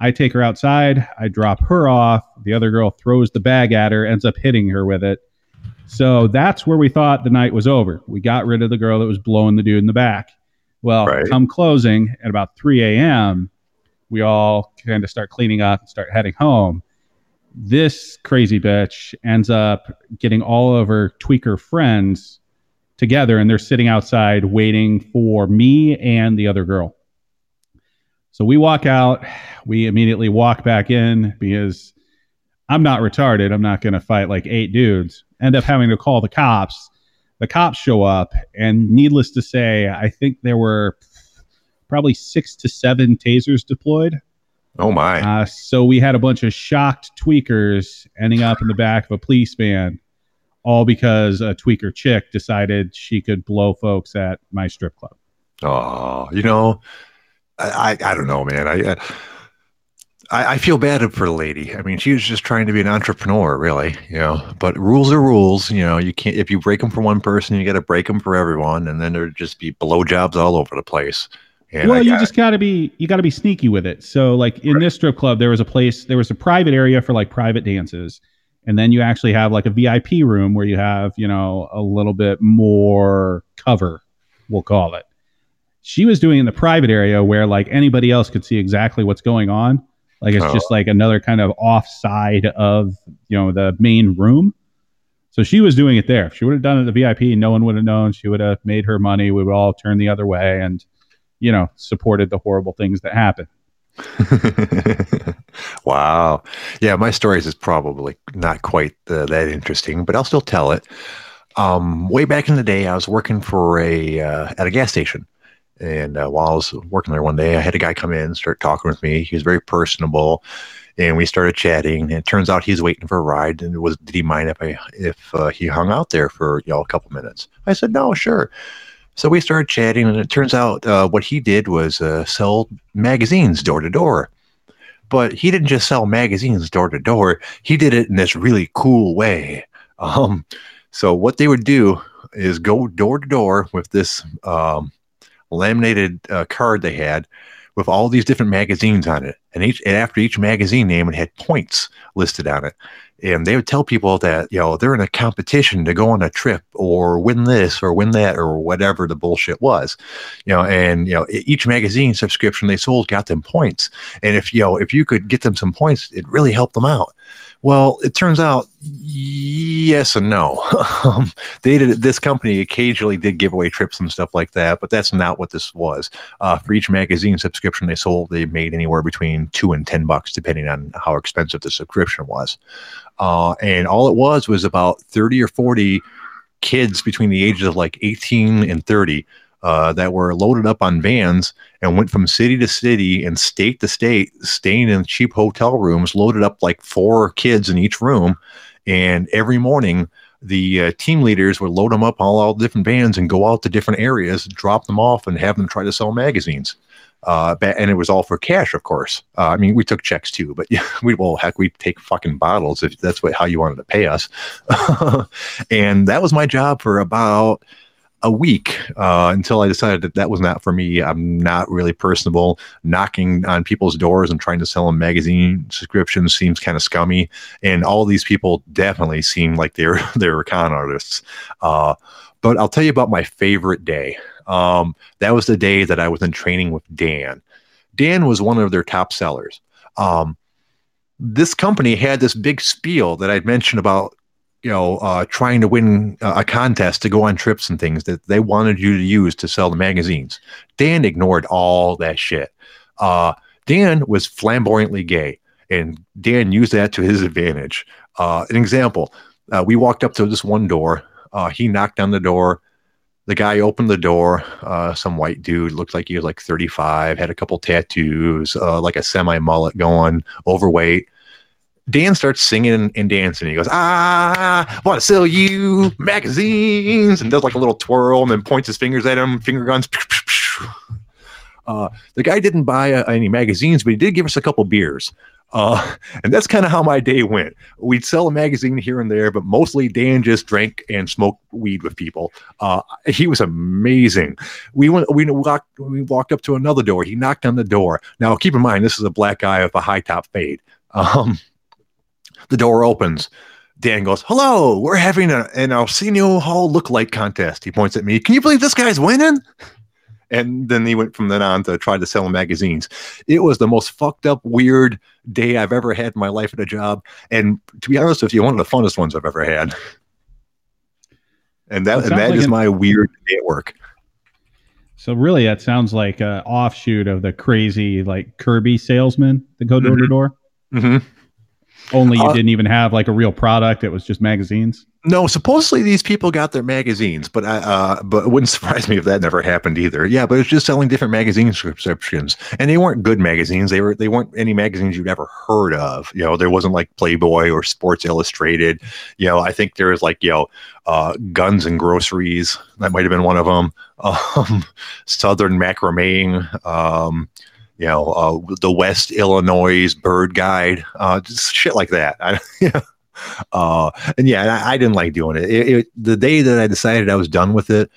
I take her outside. I drop her off. The other girl throws the bag at her, ends up hitting her with it. So that's where we thought the night was over. We got rid of the girl that was blowing the dude in the back. Well, come closing at about 3 a.m., we all kind of start cleaning up and start heading home. This crazy bitch ends up getting all of her tweaker friends together, and they're sitting outside waiting for me and the other girl. So we walk out. We immediately walk back in because I'm not retarded. I'm not going to fight like 8 dudes. End up having to call the cops. The cops show up, and needless to say, I think there were probably 6 to 7 tasers deployed. Oh, my. So we had a bunch of shocked tweakers ending up in the back of a police van, all because a tweaker chick decided she could blow folks at my strip club. Oh, you know, I don't know, man. I feel bad for the lady. I mean, she was just trying to be an entrepreneur, really, you know, but rules are rules. You know, you can't, if you break them for one person, you got to break them for everyone. And then there'd just be blowjobs all over the place. And well, you gotta be sneaky with it. So like in this strip club, there was a private area for like private dances. And then you actually have like a VIP room where you have, you know, a little bit more cover, we'll call it. She was doing in the private area where like anybody else could see exactly what's going on. Like, it's just like another kind of offside of, you know, the main room. So she was doing it there. If she would have done it at the VIP, no one would have known. She would have made her money. We would all turn the other way and, you know, supported the horrible things that happened. Wow. Yeah, my stories is probably not quite that interesting, but I'll still tell it. Way back in the day, I was working for at a gas station. And while I was working there one day, I had a guy come in and start talking with me. He was very personable, and we started chatting. And it turns out he's waiting for a ride. And did he mind if he hung out there for, you know, a couple minutes? I said, no, sure. So we started chatting, and it turns out what he did was sell magazines door to door. But he didn't just sell magazines door to door. He did it in this really cool way. So what they would do is go door to door with this laminated card they had with all these different magazines on it. And after each magazine name, it had points listed on it. And they would tell people that, you know, they're in a competition to go on a trip or win this or win that or whatever the bullshit was, you know, and, you know, each magazine subscription they sold got them points. And if you could get them some points, it really helped them out. Well, it turns out yes and no. This company occasionally did give away trips and stuff like that, but that's not what this was. For each magazine subscription they sold, they made anywhere between $2 and $10, depending on how expensive the subscription was. And all it was about 30 or 40 kids between the ages of like 18 and 30 that were loaded up on vans and went from city to city and state to state, staying in cheap hotel rooms, loaded up like 4 kids in each room. And every morning, the team leaders would load them up on all different vans and go out to different areas, drop them off, and have them try to sell magazines. And it was all for cash, of course. I mean, we took checks too, but yeah, we'd take fucking bottles if that's how you wanted to pay us. And that was my job for about a week until I decided that was not for me. I'm not really personable. Knocking on people's doors and trying to sell them magazine subscriptions seems kind of scummy. And all these people definitely seem like they were con artists. But I'll tell you about my favorite day. That was the day that I was in training with Dan. Dan was one of their top sellers. This company had this big spiel that I'd mentioned about, you know, trying to win a contest to go on trips and things that they wanted you to use to sell the magazines. Dan ignored all that shit. Dan was flamboyantly gay, and Dan used that to his advantage. An example, we walked up to this one door. He knocked on the door. The guy opened the door. Some white dude, looked like he was like 35, had a couple tattoos, like a semi mullet going, overweight. Dan starts singing and dancing. He goes, "I want to sell you magazines," and does like a little twirl and then points his fingers at him, finger guns. The guy didn't buy any magazines, but he did give us a couple beers. And that's kind of how my day went. We'd sell a magazine here and there, but mostly Dan just drank and smoked weed with people. He was amazing. We walked up to another door. He knocked on the door. Now keep in mind, this is a black guy with a high top fade. The door opens. Dan goes, "Hello, we're having an Arsenio Hall lookalike contest." He points at me. "Can you believe this guy's winning?" And then he went from then on to try to sell magazines. It was the most fucked up, weird day I've ever had in my life at a job. And to be honest with you, one of the funnest ones I've ever had. And that is my weird day at work. So really, that sounds like an offshoot of the crazy, like Kirby salesman that go door to door. Mm-hmm. Only you didn't even have like a real product. It was just magazines. No, supposedly these people got their magazines, but but it wouldn't surprise me if that never happened either. Yeah, but it's just selling different magazine subscriptions, and they weren't good magazines. They weren't any magazines you'd ever heard of. You know, there wasn't like Playboy or Sports Illustrated. You know, I think there was like Guns and Groceries. That might have been one of them. Southern Macrame. The West Illinois Bird Guide, just shit like that. I didn't like doing it. The day that I decided I was done with it,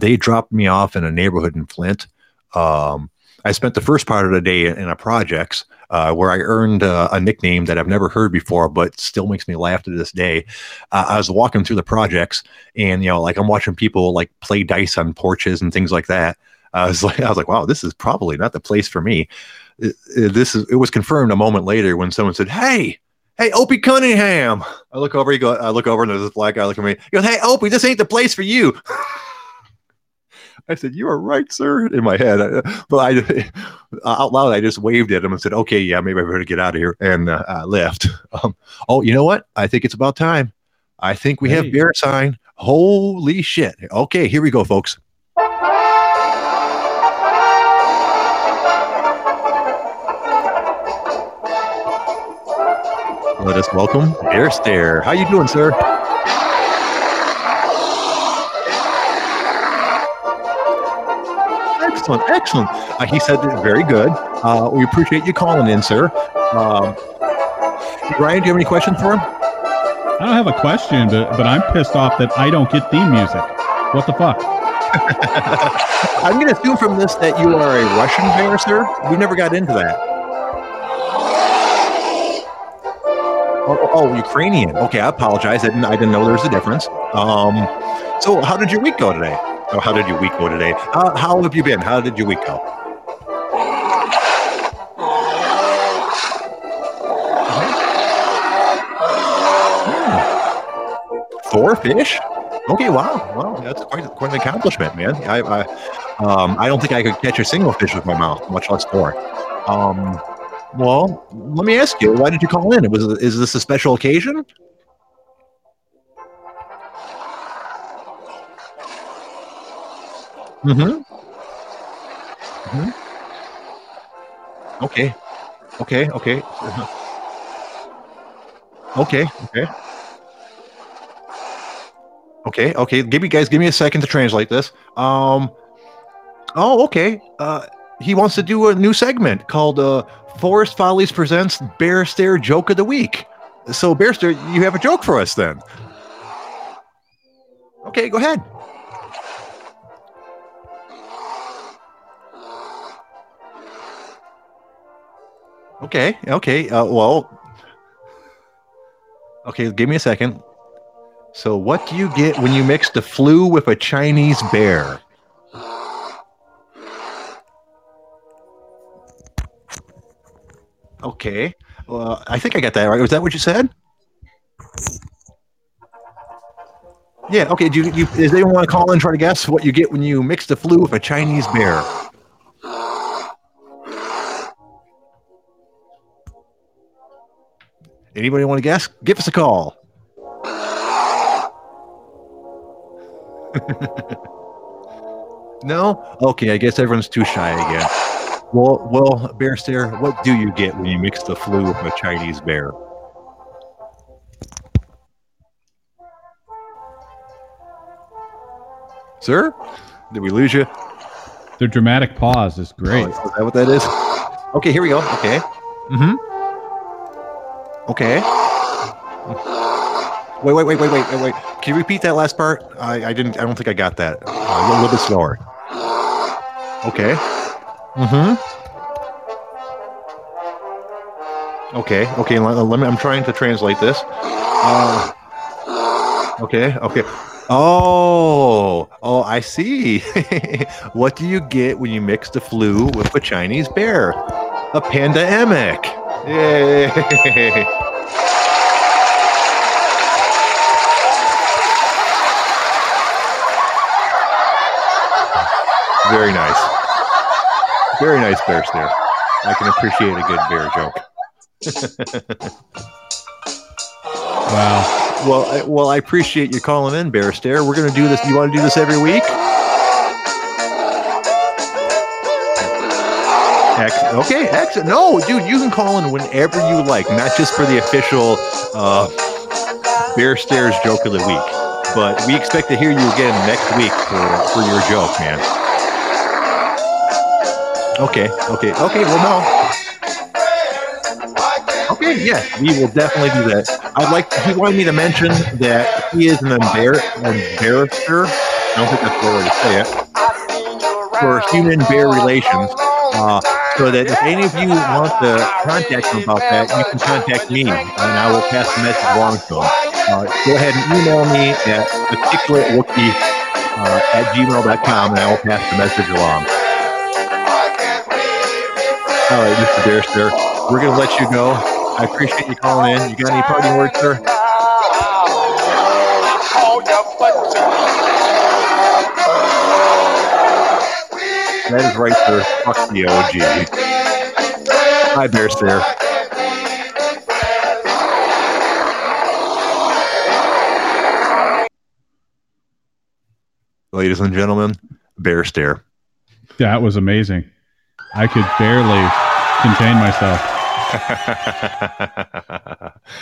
they dropped me off in a neighborhood in Flint. I spent the first part of the day in a projects where I earned a nickname that I've never heard before, but still makes me laugh to this day. I was walking through the projects, and I'm watching people like play dice on porches and things like that. I was like, wow, this is probably not the place for me. It was confirmed a moment later when someone said, "Hey, Opie Cunningham." I look over, and there's this black guy looking at me. He goes, "Hey, Opie, this ain't the place for you." I said, "You are right, sir," in my head. Out loud, I just waved at him and said, "Okay, yeah, maybe I better get out of here," and I left. Oh, you know what? I think it's about time. I think we have beer sign. Holy shit. Okay, here we go, folks. Let us welcome Bear Stare. How you doing, sir? Excellent. He said that very good. We appreciate you calling in, sir. Ryan, do you have any questions for him? I don't have a question, but I'm pissed off that I don't get theme music. What the fuck? I'm going to assume from this that you are a Russian bear, sir. We never got into that. Oh, Ukrainian. Okay, I apologize. I didn't know there was a difference. So how did your week go today? How have you been? How did your week go? Four fish? Okay, wow. Well, that's quite an accomplishment, man. I don't think I could catch a single fish with my mouth, much less four. Well, let me ask you, why did you call in? Is this a special occasion? Mm-hmm. Okay. Okay. Give me a second to translate this. Okay. He wants to do a new segment called Forest Follies Presents Bear Stare Joke of the Week. So, Bear Stare, you have a joke for us then. Okay, go ahead. Okay. Okay, give me a second. So, what do you get when you mix the flu with a Chinese bear? Okay. Well, I think I got that right. Was that what you said? Yeah. Okay. Does anyone want to call in and try to guess what you get when you mix the flu with a Chinese bear? Anybody want to guess? Give us a call. No? Okay. I guess everyone's too shy again. Well, Bear Stare, what do you get when you mix the flu with a Chinese bear? Sir? Did we lose you? The dramatic pause is great. Oh, is that what that is? Okay, here we go. Okay. Mm-hmm. Okay. Wait. Can you repeat that last part? I don't think I got that. A little bit slower. Okay. Mm-hmm. Okay. I'm trying to translate this. Okay. Oh, I see. What do you get when you mix the flu with a Chinese bear? A pandemic. Yay. Very nice. Very nice bear stare. I can appreciate a good bear joke. Wow. Well, I appreciate you calling in, Bear Stare. We're going to do this. You want to do this every week? Excellent. No, dude, you can call in whenever you like, not just for the official Bear Stare's joke of the week. But we expect to hear you again next week for your joke, man. Okay. Well, no. Okay, yeah, we will definitely do that. He wanted me to mention that he is an embarrasser. I don't think that's the way to say it. For human bear relations. So that if any of you want to contact him about that, you can contact me, and I will pass the message along to him. Go ahead and email me at particular.orgie@gmail.com, and I will pass the message along. All right, Mr. Bear Stare, we're going to let you go. I appreciate you calling in. You got any parting words, sir? That is right, sir. Fuck the OG. Hi, Bear Stare. Ladies and gentlemen, Bear Stare. That was amazing. I could barely contain myself.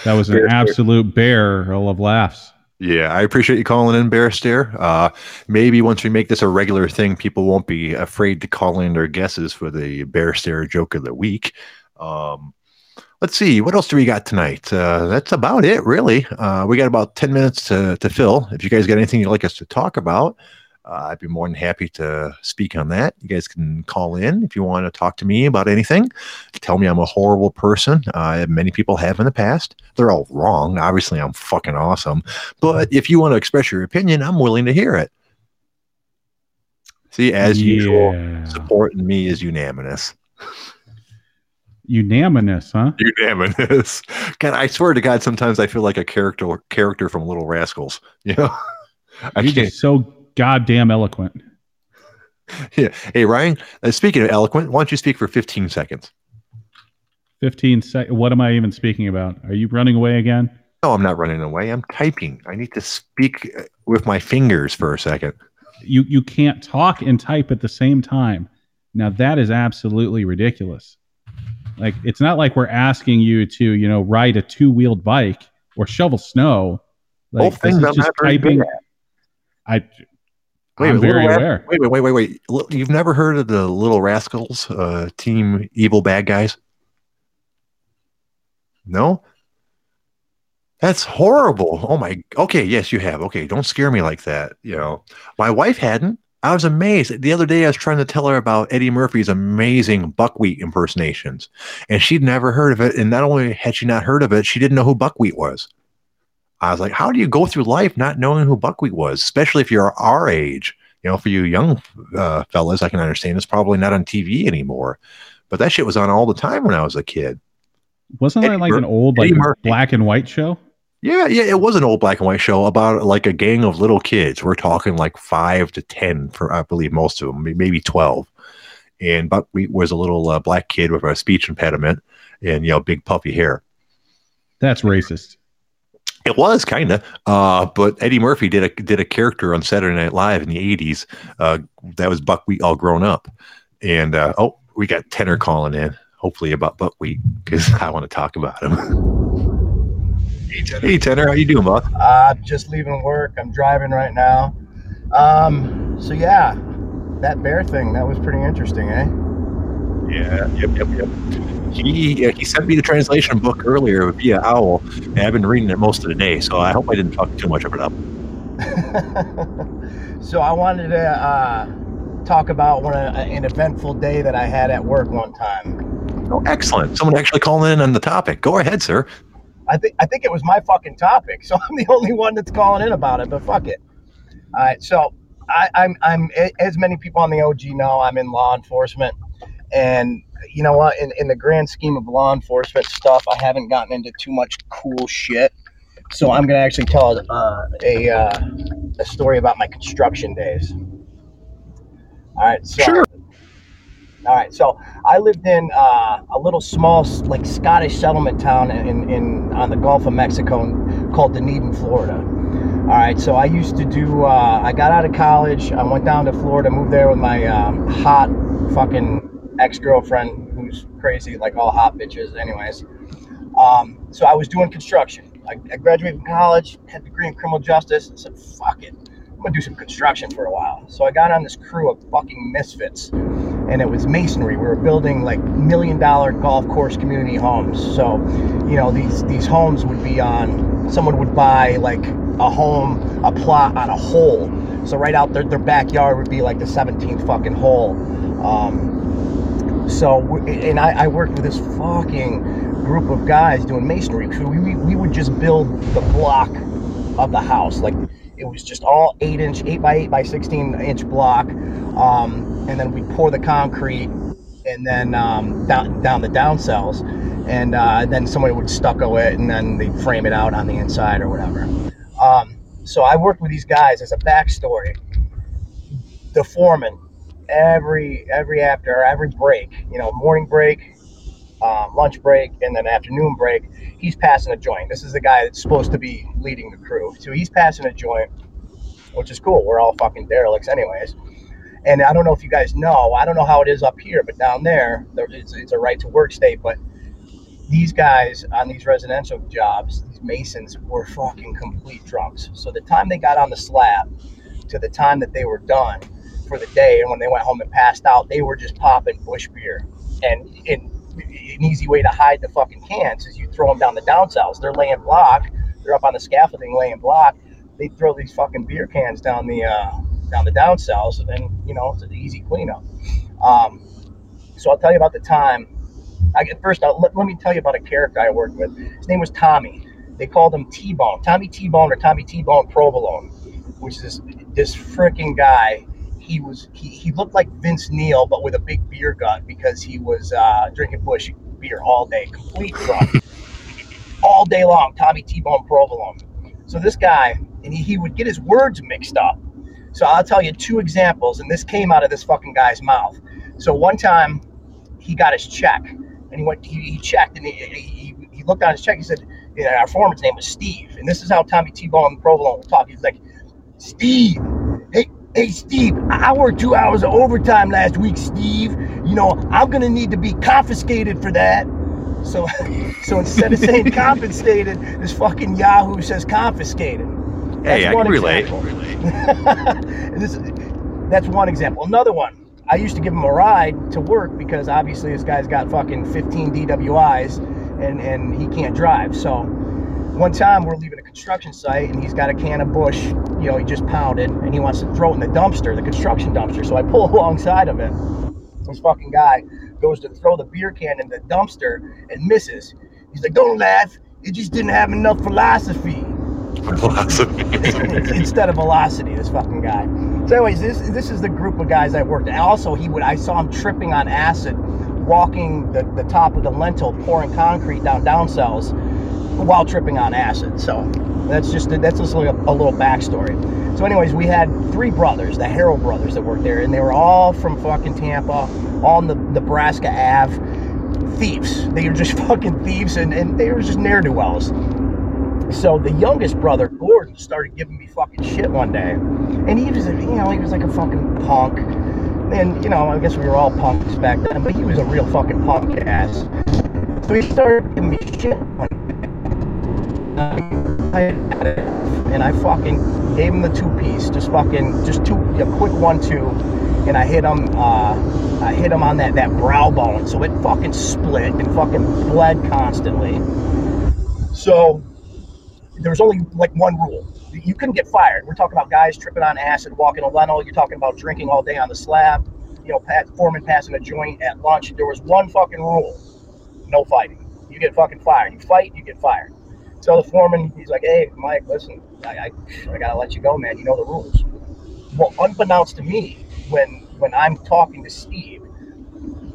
That was an absolute barrel of laughs. Yeah, I appreciate you calling in, Bear Stare. Maybe once we make this a regular thing, people won't be afraid to call in their guesses for the Bear Stare joke of the week. Let's see, what else do we got tonight? That's about it, really. We got about 10 minutes to fill. If you guys got anything you'd like us to talk about, I'd be more than happy to speak on that. You guys can call in if you want to talk to me about anything. Tell me I'm a horrible person. Many people have in the past. They're all wrong. Obviously, I'm fucking awesome. But if you want to express your opinion, I'm willing to hear it. See, as usual, support in me is unanimous. Unanimous, huh? Unanimous. God, I swear to God, sometimes I feel like a character from Little Rascals. You know? You're just so goddamn eloquent. Yeah. Hey, Ryan, speaking of eloquent, why don't you speak for 15 seconds? 15 seconds? What am I even speaking about? Are you running away again? No, I'm not running away. I'm typing. I need to speak with my fingers for a second. You can't talk and type at the same time. Now, that is absolutely ridiculous. Like, it's not like we're asking you to, ride a two-wheeled bike or shovel snow. Like, both things I'm just not very typing. Good at. I'm very aware. Wait. You've never heard of the Little Rascals, Team Evil Bad Guys? No? That's horrible. Oh, my. Okay, yes, you have. Okay, don't scare me like that. My wife hadn't. I was amazed. The other day, I was trying to tell her about Eddie Murphy's amazing Buckwheat impersonations, and she'd never heard of it. And not only had she not heard of it, she didn't know who Buckwheat was. I was like, how do you go through life not knowing who Buckwheat was, especially if you're our age? For you young fellas, I can understand it's probably not on TV anymore. But that shit was on all the time when I was a kid. Wasn't that like an old black and white show? Yeah, it was an old black and white show about like a gang of little kids. We're talking like 5 to 10, for I believe most of them, maybe 12. And Buckwheat was a little black kid with a speech impediment and big puffy hair. That's racist. It was kind of, but Eddie Murphy did a character on Saturday Night Live in the 80s. That was Buckwheat all grown up. And, we got Tenor calling in, hopefully about Buckwheat, because I want to talk about him. Hey, Tenor, how you doing, Buck? I'm just leaving work. I'm driving right now. So yeah, that bear thing, that was pretty interesting, eh? Yeah, yep. He sent me the translation book earlier via OWL, and I've been reading it most of the day, so I hope I didn't fuck too much of it up. So I wanted to talk about an eventful day that I had at work one time. Oh, excellent. Someone actually calling in on the topic. Go ahead, sir. I think it was my fucking topic, so I'm the only one that's calling in about it, but fuck it. All right, so I'm as many people on the OG know, I'm in law enforcement. And you know what, in the grand scheme of law enforcement stuff, I haven't gotten into too much cool shit. So I'm going to actually tell a story about my construction days. All right. So, sure. All right. So I lived in a little small like Scottish settlement town in on the Gulf of Mexico called Dunedin, Florida. All right. So I used to do I got out of college. I went down to Florida, moved there with my hot fucking ex-girlfriend who's crazy, like all hot bitches anyways. So I was doing construction. I graduated from college, had a degree in criminal justice, and said, fuck it, I'm going to do some construction for a while. So I got on this crew of fucking misfits, and it was masonry. We were building like $1 million golf course community homes. So, you know, these homes would be on, someone would buy like a home, a plot on a hole. So right out their backyard would be like the 17th fucking hole. I worked with this fucking group of guys doing masonry. So we would just build the block of the house. Like it was just all 8 by 8 by 16 inch block. And then we'd pour the concrete and then down the down cells. And then somebody would stucco it and then they'd frame it out on the inside or whatever. So I worked with these guys as a backstory. The foreman, every break, you know, morning break, lunch break, and then afternoon break, he's passing a joint. This is the guy that's supposed to be leading the crew. So he's passing a joint, which is cool. We're all fucking derelicts anyways. And I don't know if you guys know, I don't know how it is up here, but down there, it's a right to work state. But these guys on these residential jobs, these masons, were fucking complete drunks. So the time they got on the slab to the time that they were done for the day, and when they went home and passed out, they were just popping bush beer. And an easy way to hide the fucking cans is you throw them down the down cells. They're laying block. They're up on the scaffolding laying block. They throw these fucking beer cans down the down cells, and then, you know, it's an easy cleanup. So I'll tell you about the time. Let me tell you about a character I worked with. His name was Tommy. They called him T-Bone. Tommy T-Bone or Tommy T-Bone Provolone, which is this freaking guy. He looked like Vince Neil, but with a big beer gut because he was drinking Bush beer all day, complete drunk, all day long. Tommy T-Bone Provolone. So this guy, and he would get his words mixed up. So I'll tell you two examples, and this came out of this fucking guy's mouth. So one time, he got his check, and he checked, and he looked on his check. He said, yeah, our foreman's name was Steve, and this is how Tommy T-Bone Provolone would talk. He's like, Steve, Hey, Steve, I worked 2 hours of overtime last week, Steve. You know, I'm going to need to be confiscated for that. So instead of saying compensated, this fucking Yahoo says confiscated. Hey, I can relate. That's one example. Another one, I used to give him a ride to work because obviously this guy's got fucking 15 DWIs and he can't drive. So one time we're leaving a construction site and he's got a can of Bush, you know, he just pounded, and he wants to throw it in the dumpster, the construction dumpster. So I pull alongside of it. This fucking guy goes to throw the beer can in the dumpster and misses. He's like, don't laugh, it just didn't have enough philosophy. Instead of velocity, this fucking guy. So anyways, this is the group of guys I worked at. Also, I saw him tripping on acid, walking the top of the lintel, pouring concrete down cells, while tripping on acid. So that's just like a little backstory. So anyways, we had three brothers, the Harrell brothers, that worked there, and they were all from fucking Tampa, all on the Nebraska Ave, thieves. They were just fucking thieves, and they were just ne'er-do-wells. So the youngest brother, Gordon, started giving me fucking shit one day, and he was like a fucking punk. And, you know, I guess we were all punks back then, but he was a real fucking punk ass. So he started giving me shit one day. I had it, and I fucking gave him the two-piece, just a quick 1-2, and I hit him on that brow bone, so it fucking split and fucking bled constantly. So there's only like one rule. You couldn't get fired. We're talking about guys tripping on acid, walking a Leno. You're talking about drinking all day on the slab. You know, foreman passing a joint at lunch. There was one fucking rule: no fighting. You get fucking fired. You fight, you get fired. So the foreman, he's like, "Hey, Mike, listen, I gotta let you go, man. You know the rules." Well, unbeknownst to me, when I'm talking to Steve,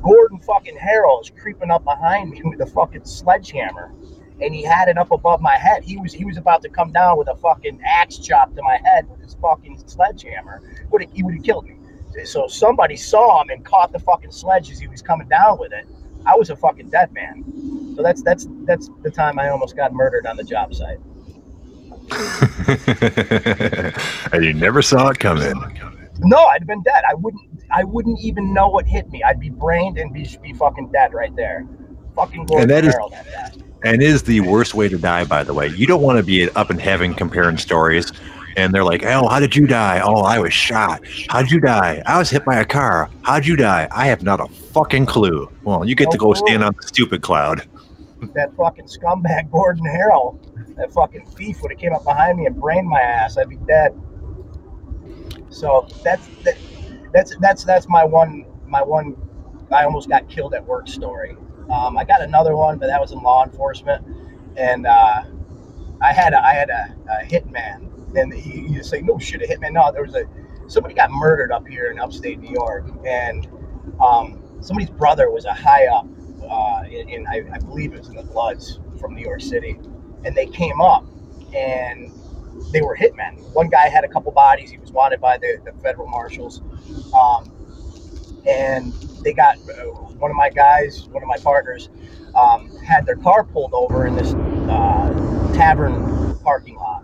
Gordon fucking Harrell is creeping up behind me with a fucking sledgehammer. And he had it up above my head. He was about to come down with a fucking axe chop to my head with his fucking sledgehammer. He would have killed me. So somebody saw him and caught the fucking sledge as he was coming down with it. I was a fucking dead man. So that's the time I almost got murdered on the job site. And you never saw it coming. No, I'd been dead. I wouldn't even know what hit me. I'd be brained and be fucking dead right there. Fucking Gordon Harrell at that. And is the worst way to die, by the way. You don't want to be up in heaven comparing stories. And they're like, "Oh, how did you die?" "Oh, I was shot." "How'd you die?" "I was hit by a car." "How'd you die?" "I have not a fucking clue." Well, you get to go stand on the stupid cloud. That fucking scumbag Gordon Harrell, that fucking thief, would have came up behind me and brained my ass. I'd be dead. So that's my one. I almost got killed at work story. I got another one, but that was in law enforcement, and I had a hitman, and you just say, "No shit, a hitman." No, there was somebody got murdered up here in upstate New York, and somebody's brother was a high up, I believe it was in the Bloods from New York City, and they came up, and they were hitmen. One guy had a couple bodies; he was wanted by the federal marshals, and they got. One of my partners, had their car pulled over in this tavern parking lot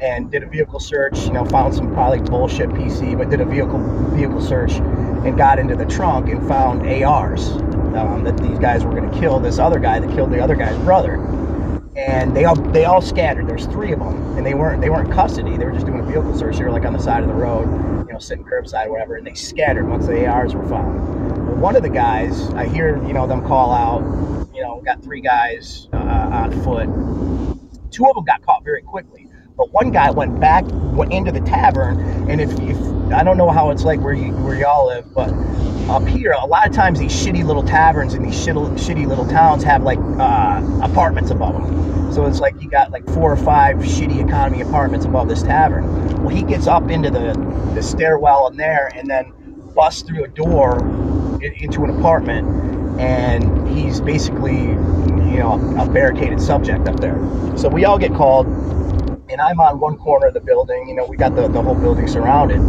and did a vehicle search, found some probably bullshit PC, but did a vehicle search and got into the trunk and found ARs that these guys were going to kill this other guy that killed the other guy's brother. And they all scattered. There's three of them, and they weren't in custody. They were just doing a vehicle search. They were like on the side of the road, sitting curbside, whatever. And they scattered once the ARs were found. But one of the guys, I hear them call out, got three guys on foot. Two of them got caught very quickly, but one guy went into the tavern. And if I don't know how it's like where y'all live, but up here, a lot of times these shitty little taverns in these shitty little towns have like apartments above them. So it's like you got like 4 or 5 shitty economy apartments above this tavern. Well, he gets up into the stairwell in there and then busts through a door into an apartment, and he's basically a barricaded subject up there. So we all get called, and I'm on one corner of the building. We got the whole building surrounded,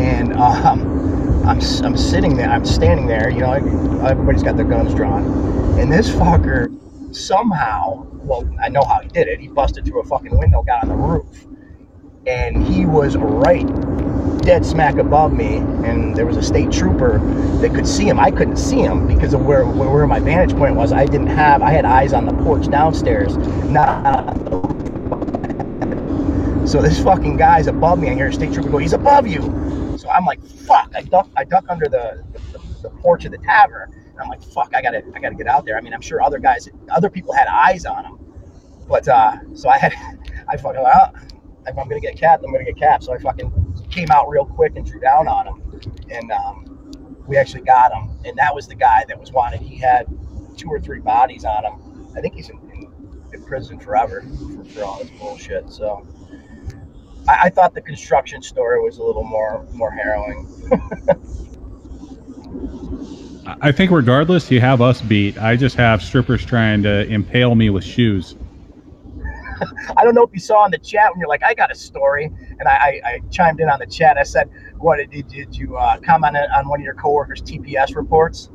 and I'm sitting there. I'm standing there. Everybody's got their guns drawn, and this fucker somehow. Well, I know how he did it. He busted through a fucking window, got on the roof, and he was right dead smack above me. And there was a state trooper that could see him. I couldn't see him because of where my vantage point was. I had eyes on the porch downstairs, not on the roof. So this fucking guy's above me. I hear a state trooper go, "He's above you." So I'm like, fuck. I duck under the porch of the tavern. And I'm like, fuck, I gotta get out there. I mean, I'm sure other people had eyes on him. But so if I'm gonna get capped, I'm gonna get capped. So I fucking came out real quick and drew down on him. And we actually got him. And that was the guy that was wanted. He had 2 or 3 bodies on him. I think he's in prison forever for all this bullshit. So. I thought the construction story was a little more harrowing. I think regardless, you have us beat. I just have strippers trying to impale me with shoes. I don't know if you saw in the chat when you're like, "I got a story," and I chimed in on the chat. I said, "What did you comment on one of your coworkers' TPS reports?"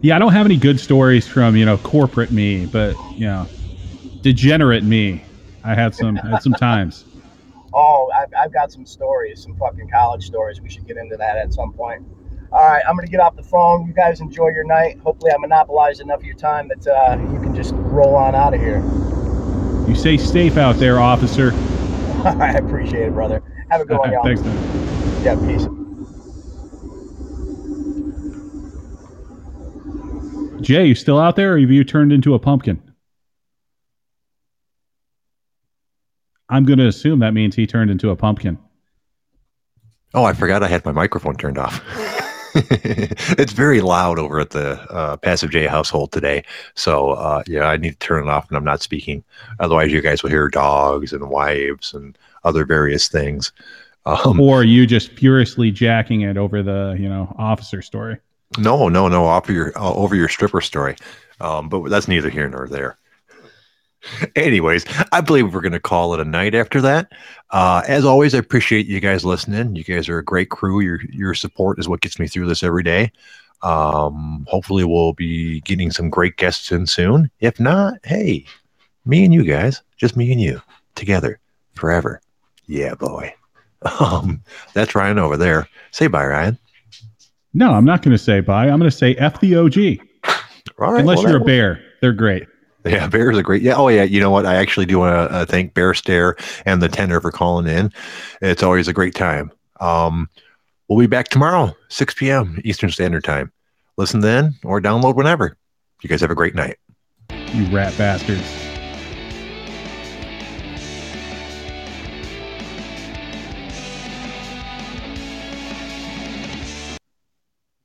Yeah, I don't have any good stories from corporate me, but degenerate me. I had some times. Oh, I've got some stories, some fucking college stories. We should get into that at some point. All right, I'm going to get off the phone. You guys enjoy your night. Hopefully I monopolized enough of your time that you can just roll on out of here. You stay safe out there, officer. I appreciate it, brother. Have a good one, y'all. Thanks, man. Yeah, peace. Jay, you still out there, or have you turned into a pumpkin? I'm going to assume that means he turned into a pumpkin. Oh, I forgot I had my microphone turned off. It's very loud over at the Passive J household today. So, yeah, I need to turn it off when I'm not speaking. Otherwise, you guys will hear dogs and wives and other various things. Or you just furiously jacking it over the, you know, officer story. No, over your stripper story. But that's neither here nor there. Anyways, I believe we're going to call it a night after that. As always, I appreciate you guys listening. You guys are a great crew. Your support is what gets me through this every day. Hopefully, we'll be getting some great guests in soon. If not, hey, me and you guys, just me and you, together, forever. Yeah, boy. That's Ryan over there. Say bye, Ryan. No, I'm not going to say bye. I'm going to say F the OG. All right, unless you're a bear. They're great. Yeah, bears are great. Yeah, oh yeah. You know what? I actually do want to thank Bear Stare and the Tender for calling in. It's always a great time. We'll be back tomorrow, 6 p.m. Eastern Standard Time. Listen then or download whenever. You guys have a great night. You rat bastards.